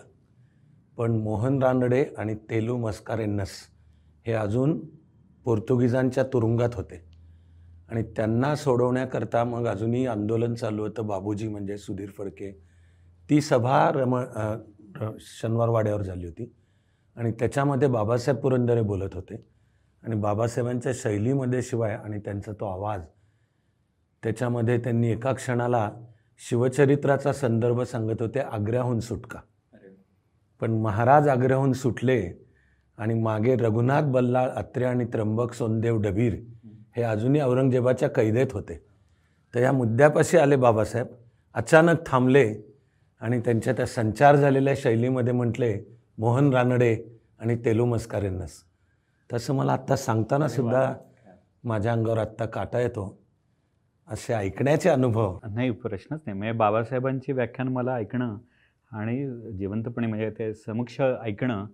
पण मोहन रानडे आणि तेलू मस्कारेन्नस हे अजून पोर्तुगीजांच्या तुरुंगात होते आणि त्यांना सोडवण्याकरता मग अजूनही आंदोलन चालू होतं. बाबूजी म्हणजे सुधीर फडके, ती सभा शनिवारवाड्यावर झाली होती आणि त्याच्यामध्ये बाबासाहेब पुरंदरे बोलत होते. आणि बाबासाहेबांच्या शैलीमध्ये शिवाय आणि त्यांचा तो आवाज, त्याच्यामध्ये त्यांनी एका क्षणाला शिवचरित्राचा संदर्भ सांगत होते, आग्र्याहून सुटका. पण महाराज आग्र्याहून सुटले आणि मागे रघुनाथ बल्लाळ अत्रे आणि त्र्यंबक सोनदेव डबीर हे अजूनही औरंगजेबाच्या कैदेत होते. तर या मुद्द्यापाशी आले बाबासाहेब, अचानक थांबले आणि त्यांच्या त्या संचार झालेल्या शैलीमध्ये म्हटले मोहन रानडे आणि तेलू मस्कारेन्नस. तसं मला आत्ता सांगतानासुद्धा माझ्या अंगावर आत्ता काटा येतो असे ऐकण्याचे अनुभव. नाही, प्रश्नच नाही. म्हणजे बाबासाहेबांची व्याख्यान मला ऐकणं आणि जिवंतपणे म्हणजे ते समक्ष ऐकणं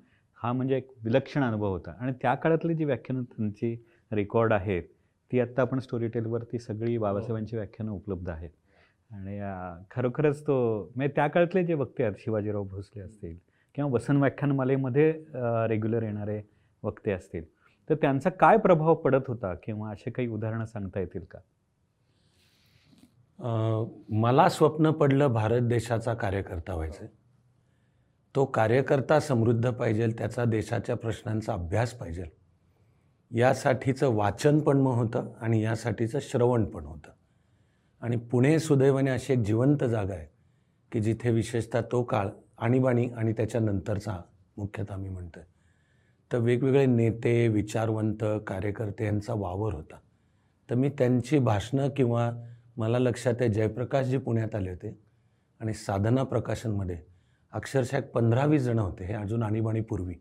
हा म्हणजे एक विलक्षण अनुभव होता. आणि त्या काळातली जी व्याख्यानं त्यांची रेकॉर्ड आहेत ती आत्ता आपण स्टोरीटेलवरती सगळी बाबासाहेबांची व्याख्यानं उपलब्ध आहेत. आणि खरोखरच तो म्हणजे त्या काळातले जे वक्ते आहेत, शिवाजीराव भोसले असतील किंवा वसंत व्याख्यानमालेमध्ये रेग्युलर येणारे वक्ते असतील, तर त्यांचा काय प्रभाव पडत होता किंवा असे काही उदाहरणं सांगता येतील का? मला स्वप्न पडलं भारत देशाचा कार्यकर्ता व्हायचं. तो कार्यकर्ता समृद्ध पाहिजे, त्याचा देशाच्या प्रश्नांचा अभ्यास पाहिजे, यासाठीचं वाचन पण मग होतं आणि यासाठीचं श्रवण पण होतं. आणि पुणे सुदैवाने अशी एक जिवंत जागा आहे की जिथे विशेषतः तो काळ, आणीबाणी आणि त्याच्यानंतरचा मुख्यतः मी म्हणतोय, तर वेगवेगळे नेते, विचारवंत, कार्यकर्ते यांचा वावर होता. तर मी त्यांची भाषणं किंवा मला लक्षात आहे जयप्रकाशजी पुण्यात आले होते आणि साधना प्रकाशनमध्ये अक्षरशः 15-20 जणं होते, हे अजून आणीबाणीपूर्वी.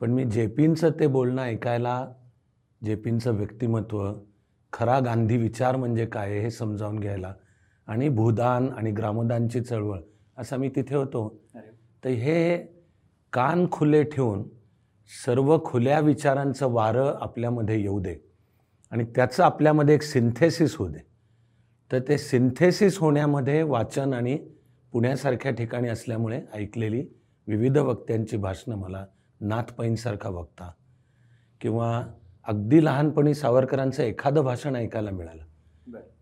पण मी जेपींचं ते बोलणं ऐकायला, जेपींचं व्यक्तिमत्व, खरा गांधी विचार म्हणजे काय हे समजावून घ्यायला आणि भूदान आणि ग्रामदानची चळवळ, असा मी तिथे होतो. तर हे कान खुले ठेवून सर्व खुल्या विचारांचं वारं आपल्यामध्ये येऊ दे आणि त्याचं आपल्यामध्ये एक सिंथेसिस होऊ दे तर ते सिंथेसिस होण्यामध्ये वाचन आणि पुण्यासारख्या ठिकाणी असल्यामुळे ऐकलेली विविध वक्त्यांची भाषणं मला नाथपैंसारखा वक्ता किंवा अगदी लहानपणी सावरकरांचं एखादं भाषण ऐकायला मिळालं,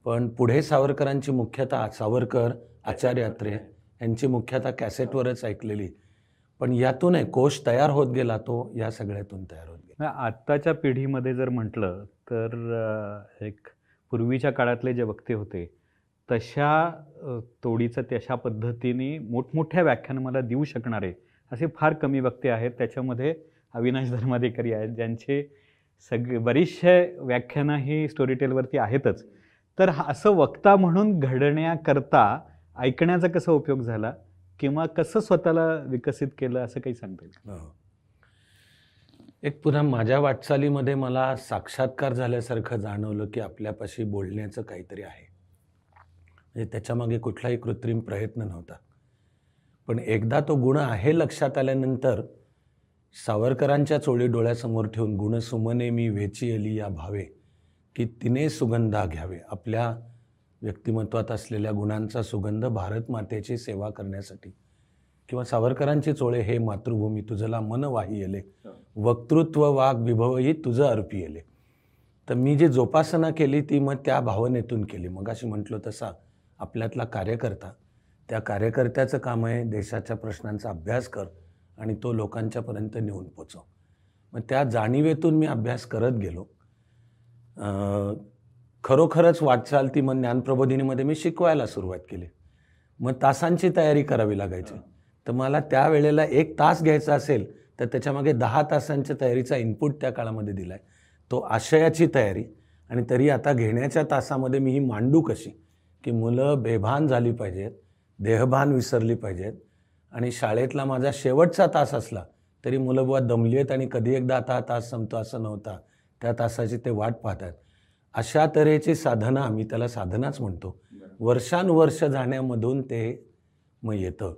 पण पुढे सावरकरांची मुख्यतः सावरकर, आचार्य अत्रे यांची मुख्यतः कॅसेटवरच ऐकलेली. पण यातून कोश तयार होत गेला, तो या सगळ्यातून तयार होत गेला. आत्ताच्या पिढीमध्ये जर म्हटलं तर एक पूर्वीच्या काळातले जे वक्ते होते तशा तोडीचं तशा पद्धतीने मोठमोठ्या व्याख्यानं मला देऊ शकणारे असे फार कमी वक्ते आहेत. त्याच्यामध्ये अविनाश धर्माधिकारी आहेत, ज्यांचे बरीचशे व्याख्यानं ही स्टोरीटेलवरती आहेतच. तर असं वक्ता म्हणून घडण्याकरता ऐकण्याचा कसा उपयोग झाला किंवा कसं स्वतःला विकसित केलं असं काही सांगता येईल? एक पुन्हा माझ्या वाटचालीमध्ये मला साक्षात्कार झाल्यासारखं जाणवलं की आपल्यापाशी बोलण्याचं काहीतरी आहे. म्हणजे त्याच्यामागे कुठलाही कृत्रिम प्रयत्न नव्हता, पण एकदा तो गुण आहे लक्षात आल्यानंतर सावरकरांच्या चोळी डोळ्यासमोर ठेवून गुण सुमने मी वेची आली या भावे की तिने सुगंधा घ्यावे, आपल्या व्यक्तिमत्वात असलेल्या गुणांचा सुगंध भारत मातेची सेवा करण्यासाठी किंवा सावरकरांची चोळे हे मातृभूमी तुझला मन वाहियले वक्तृत्व वाग विभवही तुझं अर्पियले. तर मी जी जोपासना केली ती मग त्या भावनेतून केली. मग अशी म्हटलो तसा आपल्यातला कार्यकर्ता, त्या कार्यकर्त्याचं काम आहे देशाच्या प्रश्नांचा अभ्यास कर आणि तो लोकांच्यापर्यंत नेऊन पोचव. मग त्या जाणीवेतून मी अभ्यास करत गेलो. खरोखरच वाटचाल ती मग ज्ञानप्रबोधिनीमध्ये मी शिकवायला सुरुवात केली. मग तासांची तयारी करावी लागायची, तर मला त्यावेळेला 1 तास घ्यायचा असेल तर त्याच्यामागे 10 तासांच्या तयारीचा इनपुट त्या काळामध्ये दिला आहे, तो आशयाची तयारी. आणि तरी आता घेण्याच्या तासामध्ये मी ही मांडू कशी की मुलं बेभान झाली पाहिजेत, देहभान विसरली पाहिजेत, आणि शाळेतला माझा शेवटचा तास असला तरी मुलं बुवा दमली आहेत आणि कधी एकदा आता तास संपतो असं नव्हता, त्या तासाची ते वाट पाहत आहेत. अशा तऱ्हेची साधना, आम्ही त्याला साधनाच म्हणतो, वर्षानुवर्ष जाण्यामधून ते मग येतं.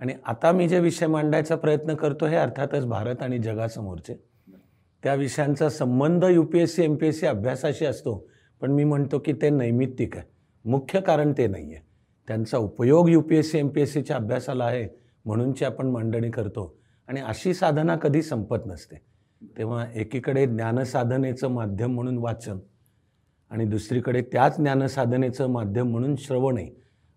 आणि आता मी जे विषय मांडायचा प्रयत्न करतो हे अर्थातच भारत आणि जगासमोरचे. त्या विषयांचा संबंध UPSC MPSC अभ्यासाशी असतो, पण मी म्हणतो की ते नैमित्तिक आहे, मुख्य कारण ते नाही आहे. त्यांचा उपयोग UPSC MPSCच्या अभ्यासाला आहे म्हणूनची आपण मांडणी करतो. आणि अशी साधना कधी संपत नसते. तेव्हा एकीकडे ज्ञानसाधनेचं माध्यम म्हणून वाचन आणि दुसरीकडे त्याच ज्ञानसाधनेचं माध्यम म्हणून श्रवणही.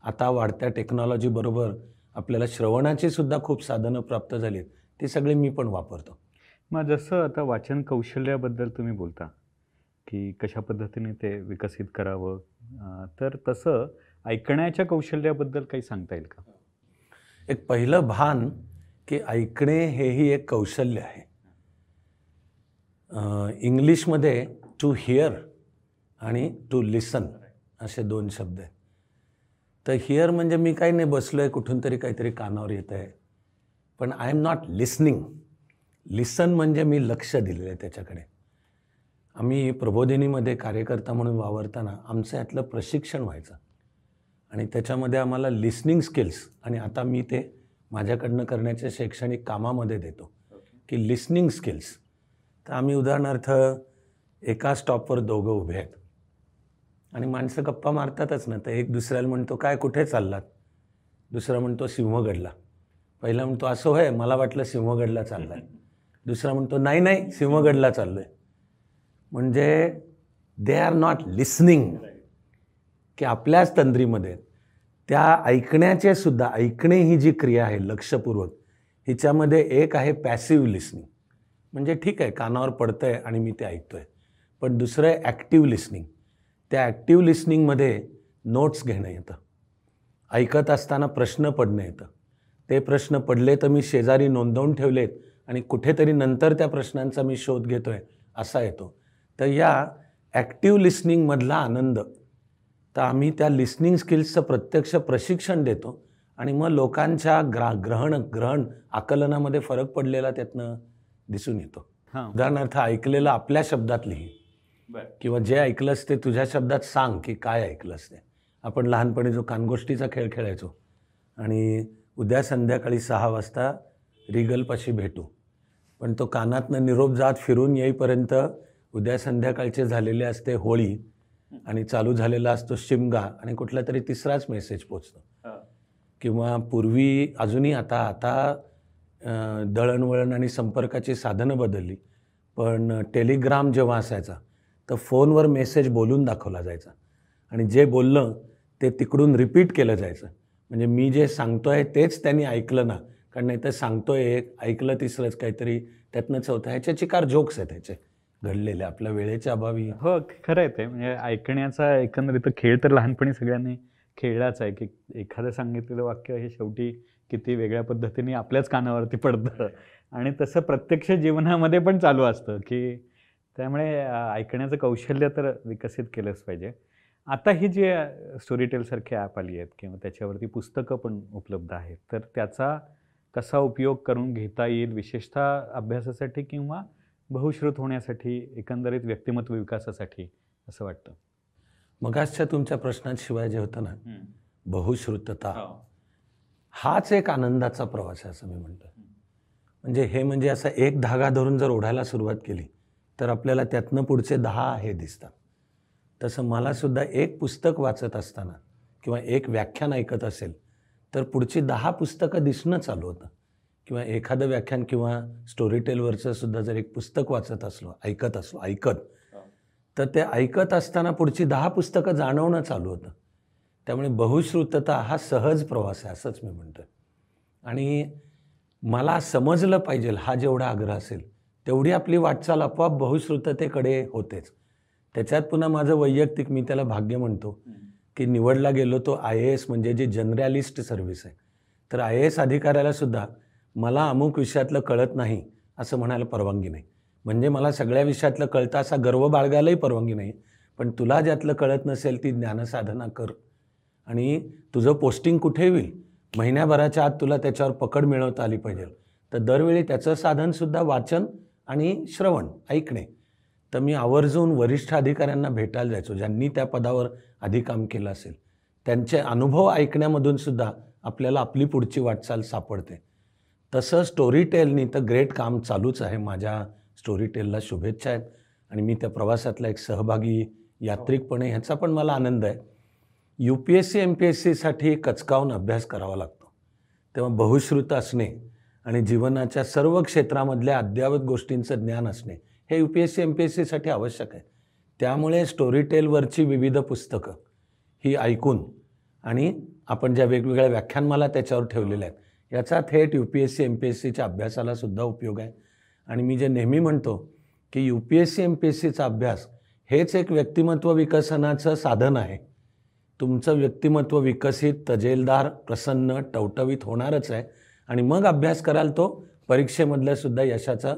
आता वाढत्या टेक्नॉलॉजीबरोबर आपल्याला श्रवणाचीसुद्धा खूप साधनं प्राप्त झाली आहेत, ती सगळी मी पण वापरतो. मग जसं आता वाचन कौशल्याबद्दल तुम्ही बोलता की कशा पद्धतीने ते विकसित करावं, तर तसं ऐकण्याच्या कौशल्याबद्दल काही सांगता येईल का? एक पहिलं भान की ऐकणे हेही एक कौशल्य आहे. इंग्लिशमध्ये टू हिअर आणि टू लिसन असे 2 शब्द आहेत. तर हिअर म्हणजे मी काही नाही, बसलो आहे कुठून तरी काहीतरी कानावर येत आहे, पण I am not listening. Listen म्हणजे मी लक्ष दिलेलं आहे त्याच्याकडे. आम्ही प्रबोधिनीमध्ये कार्यकर्ता म्हणून वावरताना आमचं यातलं प्रशिक्षण व्हायचं आणि त्याच्यामध्ये आम्हाला लिसनिंग स्किल्स, आणि आता मी ते माझ्याकडनं करण्याच्या शैक्षणिक कामामध्ये देतो की लिसनिंग स्किल्स. तर आम्ही उदाहरणार्थ एका स्टॉपवर दोघं उभे आहेत आणि माणसं गप्पा मारतातच ना, तर एक दुसऱ्याला म्हणतो काय कुठे चाललात, दुसरा म्हणतो सिंहगडला. पहिला म्हणतो असं होय, मला वाटलं सिंहगडला चालला आहे. दुसरा म्हणतो नाही नाही सिंहगडला चाललो आहे. म्हणजे दे आर नॉट लिसनिंग की आपल्याच तंद्रीमध्ये त्या ऐकण्याचे सुद्धा. ऐकणे ही जी क्रिया आहे लक्षपूर्वक, हिच्यामध्ये एक आहे पॅसिव्ह लिसनिंग, म्हणजे ठीक आहे कानावर पडतं आहे आणि मी ते ऐकतो आहे, पण दुसरं आहे ॲक्टिव्ह लिसनिंग. त्या ॲक्टिव्ह लिसनिंगमध्ये नोट्स घेणं येतं, ऐकत असताना प्रश्न पडणं येतं. ते प्रश्न पडले तर मी शेजारी नोंदवून ठेवलेत आणि कुठेतरी नंतर त्या प्रश्नांचा मी शोध घेतो आहे असा येतो. तर या ॲक्टिव्ह लिसनिंगमधला आनंद. तर आम्ही त्या लिसनिंग स्किल्सचं प्रत्यक्ष प्रशिक्षण देतो आणि मग लोकांच्या ग्रहण आकलनामध्ये फरक पडलेला त्यातनं दिसून येतो. उदाहरणार्थ ऐकलेलं आपल्या शब्दात लिही किंवा जे ऐकलंस ते तुझ्या शब्दात सांग की काय ऐकलंस ते. आपण लहानपणी जो कानगोष्टीचा खेळ खेळायचो आणि उद्या संध्याकाळी 6 वाजता रिगलपाशी भेटू, पण तो कानातनं निरोप जात फिरून येईपर्यंत उद्या संध्याकाळचे झालेले असते होळी आणि चालू झालेला असतो शिमगा आणि कुठला तरी तिसराच मेसेज पोचतो. किंवा पूर्वी अजूनही आता आता दळणवळण आणि संपर्काची साधनं बदलली, पण टेलिग्राम जेव्हा असायचा तर फोनवर मेसेज बोलून दाखवला जायचा आणि जे बोललं ते तिकडून रिपीट केलं जायचं. म्हणजे मी जे सांगतो आहे तेच त्यांनी ऐकलं ना, कारण नाही तर सांगतोय एक, ऐकलं तिसरंच काहीतरी, त्यातनं चौथं. ह्याच्या चिकार जोक्स आहेत ह्याचे घडलेले आपल्या वेळेच्या अभावी. हो खरं आहे ते. म्हणजे ऐकण्याचा एकंदरीत खेळ तर लहानपणी सगळ्यांनी खेळलाच आहे की एखादं सांगितलेलं वाक्य हे शेवटी किती वेगळ्या पद्धतीने आपल्याच कानावरती पडतं आणि तसं प्रत्यक्ष जीवनामध्ये पण चालू असतं की, त्यामुळे ऐकण्याचं कौशल्य तर विकसित केलंच पाहिजे. आता ही जी स्टोरीटेलसारखी ॲप आली आहेत किंवा त्याच्यावरती पुस्तकं पण उपलब्ध आहेत, तर त्याचा कसा उपयोग करून घेता येईल विशेषतः अभ्यासासाठी किंवा बहुश्रुत होण्यासाठी, एकंदरीत व्यक्तिमत्व विकासासाठी असं वाटतं? मगासच्या तुमच्या प्रश्नात शिवाय जे होतं ना बहुश्रुतता, हाच एक आनंदाचा प्रवास आहे असं मी म्हणतो. म्हणजे हे म्हणजे असा एक धागा धरून जर ओढायला सुरुवात केली तर आपल्याला त्यातनं पुढचे 10 हे दिसतात. तसं मलासुद्धा एक पुस्तक वाचत असताना किंवा एक व्याख्यान ऐकत असेल तर पुढची 10 पुस्तकं दिसणं चालू होतं. किंवा एखादं व्याख्यान किंवा स्टोरीटेलवरचं सुद्धा जर एक पुस्तक वाचत असलो, ऐकत तर ते ऐकत असताना पुढची 10 पुस्तकं जाणवणं चालू होतं. त्यामुळे बहुश्रुतता हा सहज प्रवास आहे असंच मी म्हणतो. आणि मला समजलं पाहिजे हा जेवढा आग्रह असेल तेवढी आपली वाटचाल आपोआप बहुश्रुततेकडे होतेच. त्याच्यात पुन्हा माझं वैयक्तिक, मी त्याला भाग्य म्हणतो की निवडला गेलो तो IAS म्हणजे जी जर्नलिस्ट सर्व्हिस आहे, तर IAS अधिकाऱ्यालासुद्धा मला अमुक विषयातलं कळत नाही असं म्हणायला परवानगी नाही. म्हणजे मला सगळ्या विषयातलं कळतं असा गर्व बाळगायलाही परवानगी नाही, पण तुला ज्यातलं कळत नसेल ती ज्ञानसाधना कर आणि तुझं पोस्टिंग कुठे होईल महिन्याभराच्या आत तुला त्याच्यावर पकड मिळवता आली पाहिजे. तर दरवेळी त्याचं साधनसुद्धा वाचन आणि श्रवण, ऐकणे. तर मी आवर्जून वरिष्ठ अधिकाऱ्यांना भेटायला जायचो, ज्यांनी त्या पदावर आधी काम केलं असेल. त्यांचे अनुभव ऐकण्यामधूनसुद्धा आपल्याला आपली पुढची वाटचाल सापडते. तसं स्टोरीटेलनी तर ग्रेट काम चालूच आहे. माझ्या स्टोरीटेलला शुभेच्छा आहेत आणि मी त्या प्रवासातला एक सहभागी यात्रिकपणे, ह्याचा पण मला आनंद आहे. UPSC MPSCसाठी कचकावून अभ्यास करावा लागतो, तेव्हा बहुश्रुत असणे आणि जीवनाच्या सर्व क्षेत्रामधल्या अद्ययावत गोष्टींचं ज्ञान असणे हे UPSC MPSCसाठी आवश्यक आहे. त्यामुळे स्टोरीटेलवरची विविध पुस्तकं ही ऐकून आणि आपण ज्या वेगवेगळ्या व्याख्यानमाला त्याच्यावर ठेवलेल्या आहेत याचा थेट UPSC MPSCच्या अभ्यासालासुद्धा उपयोग आहे. आणि मी जे नेहमी म्हणतो की UPSC MPSCचा अभ्यास हेच एक व्यक्तिमत्व विकसनाचं साधन आहे. तुमचं व्यक्तिमत्व विकसित, तजेलदार, प्रसन्न, टवटवीत होणारच आहे आणि मग अभ्यास कराल तो परीक्षेमधल्यासुद्धा यशाचा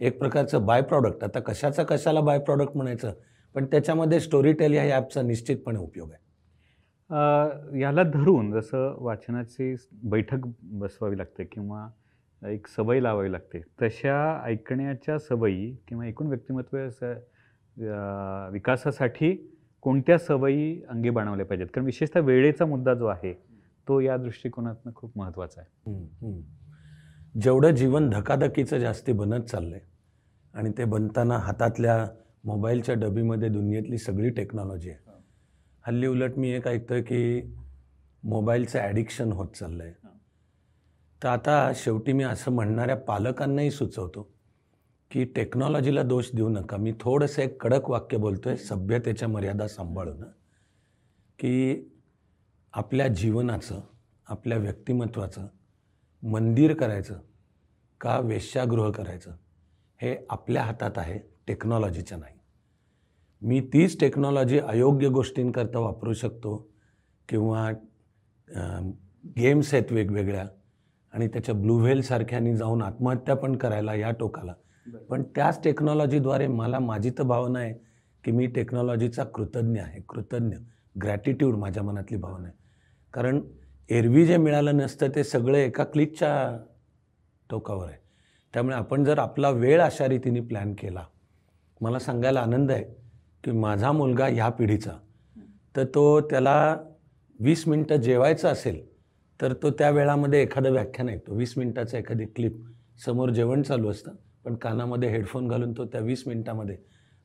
एक प्रकारचं बाय प्रॉडक्ट. आता कशाला बाय प्रॉडक्ट म्हणायचं, पण त्याच्यामध्ये स्टोरीटेल ह्या ॲपचा निश्चितपणे उपयोग आहे. याला धरून जसं वाचनाची बैठक बसवावी लागते किंवा एक सवय लावावी लागते, तशा ऐकण्याच्या सवयी किंवा एकूण व्यक्तिमत्व विकासासाठी कोणत्या सवयी अंगी बाणवल्या पाहिजेत? कारण विशेषतः वेळेचा मुद्दा जो आहे तो या दृष्टिकोनातून खूप महत्त्वाचा आहे. जेवढं जीवन धकाधकीचं जास्ती बनत चाललं आहे आणि ते बनताना हातातल्या मोबाईलच्या डबीमध्ये दुनियेतली सगळी टेक्नॉलॉजी आहे. हल्ली उलट मी एक ऐकतो की मोबाईलचं ॲडिक्शन होत चाललं आहे. तर आता शेवटी मी असं म्हणणाऱ्या पालकांनाही सुचवतो की टेक्नॉलॉजीला दोष देऊ नका. मी थोडंसं एक कडक वाक्य बोलतो आहे, सभ्यतेच्या मर्यादा सांभाळून, की आपल्या जीवनाचं, आपल्या व्यक्तिमत्वाचं मंदिर करायचं का वेश्यागृह करायचं हे आपल्या हातात आहे, टेक्नॉलॉजीच्या नाही. मी तीच टेक्नॉलॉजी अयोग्य गोष्टींकरता वापरू शकतो किंवा गेम्स आहेत वेगवेगळ्या आणि त्याच्या ब्लू व्हेलसारख्यानी जाऊन आत्महत्या पण करायला या टोकाला, पण त्याच टेक्नॉलॉजीद्वारे मला माझी तर भावना आहे की मी टेक्नॉलॉजीचा कृतज्ञ आहे, कृतज्ञ, ग्रॅटिट्यूड माझ्या मनातली भावना आहे. कारण एरवी जे मिळालं नसतं ते सगळं एका क्लिकच्या टोकावर आहे. त्यामुळे आपण जर आपला वेळ अशा रीतीने प्लॅन केला, मला सांगायला आनंद आहे की माझा मुलगा ह्या पिढीचा, तर तो त्याला 20 मिनटं जेवायचं असेल तर तो त्या वेळामध्ये एखादं व्याख्यान ऐकतो, 20 मिनटाचं एखादी क्लिप. समोर जेवण चालू असतं पण कानामध्ये हेडफोन घालून तो त्या 20 मिनटामध्ये,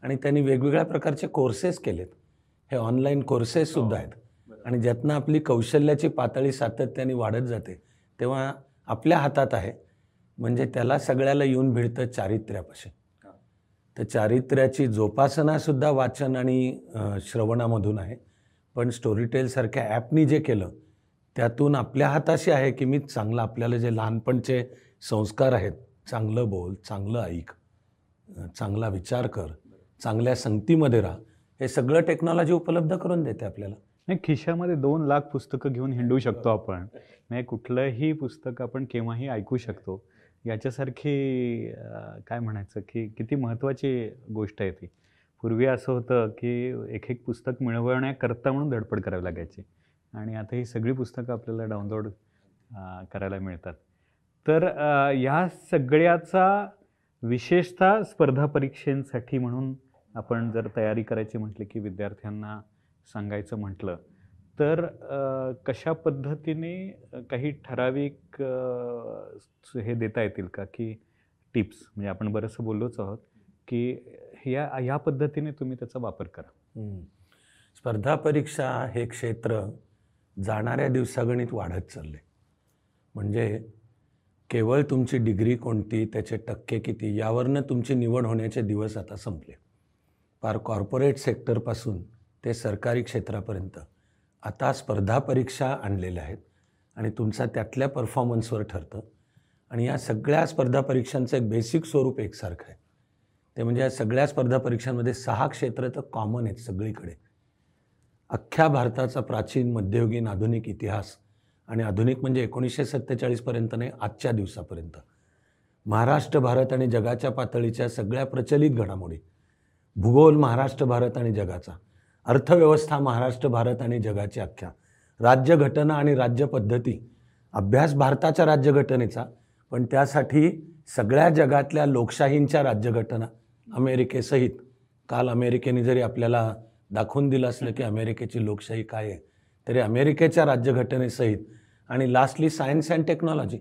आणि त्यांनी वेगवेगळ्या प्रकारचे कोर्सेस केलेत हे ऑनलाईन कोर्सेस सुद्धा आहेत आणि ज्यातनं आपली कौशल्याची पातळी सातत्याने वाढत जाते, तेव्हा आपल्या हातात आहे म्हणजे त्याला सगळ्याला येऊन भिडतं चारित्र्यापाशी. तर चारित्र्याची जोपासनासुद्धा वाचन आणि श्रवणामधून आहे, पण स्टोरीटेलसारख्या ॲपनी जे केलं त्यातून आपल्या हाताशी आहे की मी चांगलं आपल्याला जे लहानपणचे संस्कार आहेत, चांगलं बोल, चांगलं ऐक, चांगला विचार कर, चांगल्या संगतीमध्ये राहा, हे सगळं टेक्नॉलॉजी उपलब्ध करून देते आपल्याला. नाही, खिशामध्ये 2 लाख पुस्तकं घेऊन हिंडू शकतो आपण, नाही कुठलंही पुस्तक आपण केव्हाही ऐकू शकतो. याच्यासारखी काय म्हणायचं की किती महत्त्वाची गोष्ट आहे ती. पूर्वी असं होतं की एक पुस्तक मिळवण्याकरता म्हणून धडपड करावी लागायची आणि आता ही सगळी पुस्तकं आपल्याला डाउनलोड करायला मिळतात. तर ह्या सगळ्याचा विशेषतः स्पर्धा परीक्षेसाठी म्हणून आपण जर तयारी करायची म्हटली की विद्यार्थ्यांना सांगायचं म्हटलं तर कशा पद्धतीने काही ठराविक हे देता येतील का की टिप्स, म्हणजे आपण बरंचसं बोललोच आहोत की ह्या पद्धतीने तुम्ही त्याचा वापर करा. स्पर्धा परीक्षा हे क्षेत्र जाणाऱ्या दिवसागणित वाढत चालले, म्हणजे केवळ तुमची डिग्री कोणती, त्याचे टक्के किती यावरनं तुमची निवड होण्याचे दिवस आता संपले. फार कॉर्पोरेट सेक्टरपासून ते सरकारी क्षेत्रापर्यंत आता स्पर्धा परीक्षा आणलेल्या आहेत आणि तुमचा त्यातल्या परफॉर्मन्सवर ठरतं. आणि या सगळ्या स्पर्धा परीक्षांचं एक बेसिक स्वरूप एकसारखं आहे, ते म्हणजे या सगळ्या स्पर्धा परीक्षांमध्ये 6 क्षेत्र तर कॉमन आहेत सगळीकडे. अख्ख्या भारताचा प्राचीन, मध्ययुगीन, आधुनिक इतिहास, आणि आधुनिक म्हणजे 1947पर्यंत नाही, आजच्या दिवसापर्यंत महाराष्ट्र, भारत आणि जगाच्या पातळीच्या सगळ्या प्रचलित घडामोडी, भूगोल महाराष्ट्र, भारत आणि जगाचा, अर्थव्यवस्था महाराष्ट्र, भारत आणि जगाची अख्ख्या, राज्यघटना आणि राज्यपद्धती, अभ्यास भारताच्या राज्यघटनेचा, पण त्यासाठी सगळ्या जगातल्या लोकशाहींच्या राज्यघटना अमेरिकेसहित. काल अमेरिकेने जरी आपल्याला दाखवून दिलं असलं की अमेरिकेची लोकशाही काय आहे, तरी अमेरिकेच्या राज्यघटनेसहित. आणि लास्टली सायन्स अँड टेक्नॉलॉजी,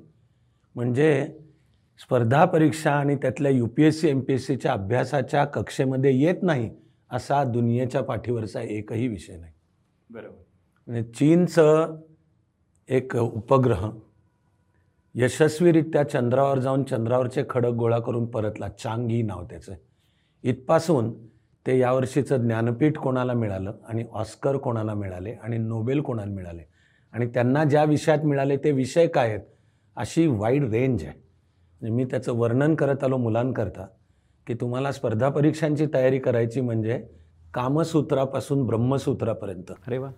म्हणजे स्पर्धा परीक्षा आणि त्यातल्या UPSC MPSCच्या अभ्यासाच्या कक्षेमध्ये येत नाही असा दुनियेच्या पाठीवरचा एकही विषय नाही. बरोबर, म्हणजे चीनचं एक उपग्रह यशस्वीरित्या चंद्रावर जाऊन चंद्रावरचे खडक गोळा करून परतला, चांगी नाव त्याचं. इथपासून ते यावर्षीचं ज्ञानपीठ कोणाला मिळालं आणि ऑस्कर कोणाला मिळाले आणि नोबेल कोणाला मिळाले आणि त्यांना ज्या विषयात मिळाले ते विषय काय आहेत, अशी वाईड रेंज आहे. म्हणजे मी त्याचं वर्णन करत आलो मुलांकरता की तुम्हाला स्पर्धा परीक्षांची तयारी करायची म्हणजे कामसूत्रापासून ब्रह्मसूत्रापर्यंत, अरे वा,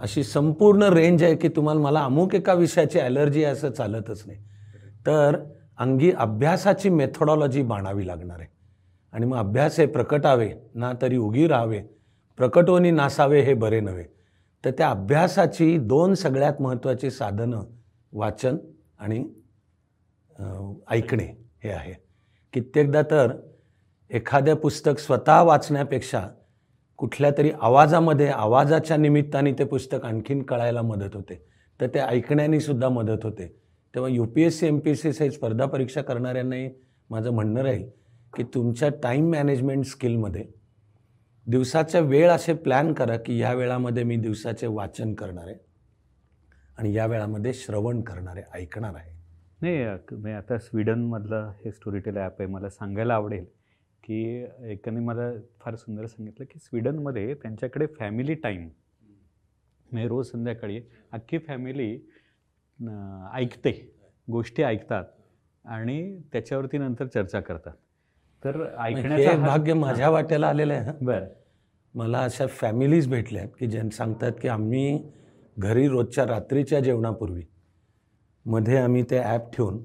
अशी संपूर्ण रेंज आहे की तुम्हाला मला अमुक एका विषयाची ॲलर्जी आहे असं चालतच नाही. तर अंगी अभ्यासाची मेथोडॉलॉजी बाणावी लागणार आहे. आणि मग अभ्यास हे प्रकटावे ना तरी उगी राहावे, प्रकटोनी नासावे हे बरे नव्हे. तर त्या अभ्यासाची 2 सगळ्यात महत्त्वाची साधनं वाचन आणि ऐकणे हे आहे. कित्येकदा तर एखादं पुस्तक स्वतः वाचण्यापेक्षा कुठल्या तरी आवाजामध्ये, आवाजाच्या निमित्ताने ते पुस्तक आणखीन कळायला मदत होते, तर ते ऐकण्याने सुद्धा मदत होते. तेव्हा UPSC MPSC हे स्पर्धा परीक्षा करणाऱ्यांनाही माझं म्हणणं राहील की तुमच्या टाईम मॅनेजमेंट स्किलमध्ये दिवसाच्या वेळ असे प्लॅन करा की या वेळामध्ये मी दिवसाचे वाचन करणार आहे आणि या वेळामध्ये श्रवण करणार आहे, ऐकणार आहे. नाही, मी आता स्वीडनमधलं हे स्टोरीटेल ॲप आहे, मला सांगायला आवडेल की एकाने मला फार सुंदर सांगितलं की स्वीडनमध्ये त्यांच्याकडे फॅमिली टाईम म्हणजे रोज संध्याकाळी अख्खी फॅमिली ऐकते, गोष्टी ऐकतात आणि त्याच्यावरती नंतर चर्चा करतात. तर ऐकण्याचं भाग्य माझ्या वाट्याला आलेलं आहे. बरं, मला अशा फॅमिलीज भेटल्या आहेत की ज्यांना सांगतात की आम्ही घरी रोजच्या रात्रीच्या जेवणापूर्वी मध्ये आम्ही ते ॲप ठेवून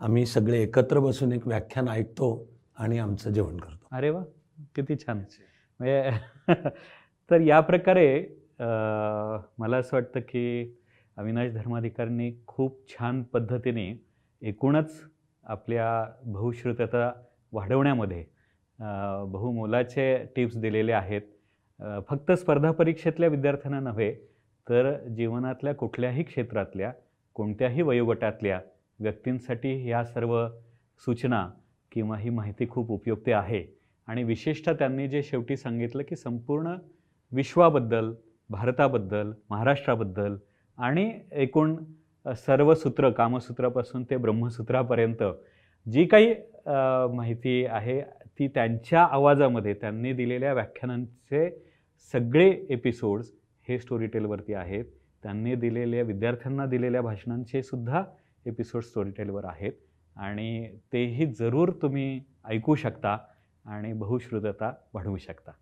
आम्ही सगळे एकत्र बसून एक व्याख्यान ऐकतो आणि आमचं जेवण करतो. अरे वा, किती छान. तर या प्रकारे मला असं वाटतं की अविनाश धर्माधिकारींनी खूप छान पद्धतीने एकूणच आपल्या बहुश्रुतता वाढवण्यामध्ये बहुमोलाचे टिप्स दिलेले आहेत. फक्त स्पर्धा परीक्षेतल्या विद्यार्थ्यांना नव्हे तर जीवनातल्या कुठल्याही क्षेत्रातल्या, कोणत्याही वयोगटातल्या व्यक्तींसाठी ह्या सर्व सूचना किंवा ही माहिती खूप उपयुक्त आहे. आणि विशेषतः त्यांनी जे शेवटी सांगितलं की संपूर्ण विश्वाबद्दल, भारताबद्दल, महाराष्ट्राबद्दल आणि एकूण सर्व सूत्र, कामसूत्रापासून ते ब्रह्मसूत्रापर्यंत जी काही माहिती आहे ती त्यांच्या आवाजामध्ये त्यांनी दिलेल्या व्याख्यानांचे सगळे एपिसोड्स हे स्टोरीटेलवरती आहेत. त्यांनी दिलेल्या विद्यार्थ्यांना दिलेल्या भाषणांचे सुद्धा एपिसोड स्टोरीटेलवर आहेत आणि तेही जरूर तुम्ही ऐकू शकता आणि बहुश्रुतता वाढवू शकता.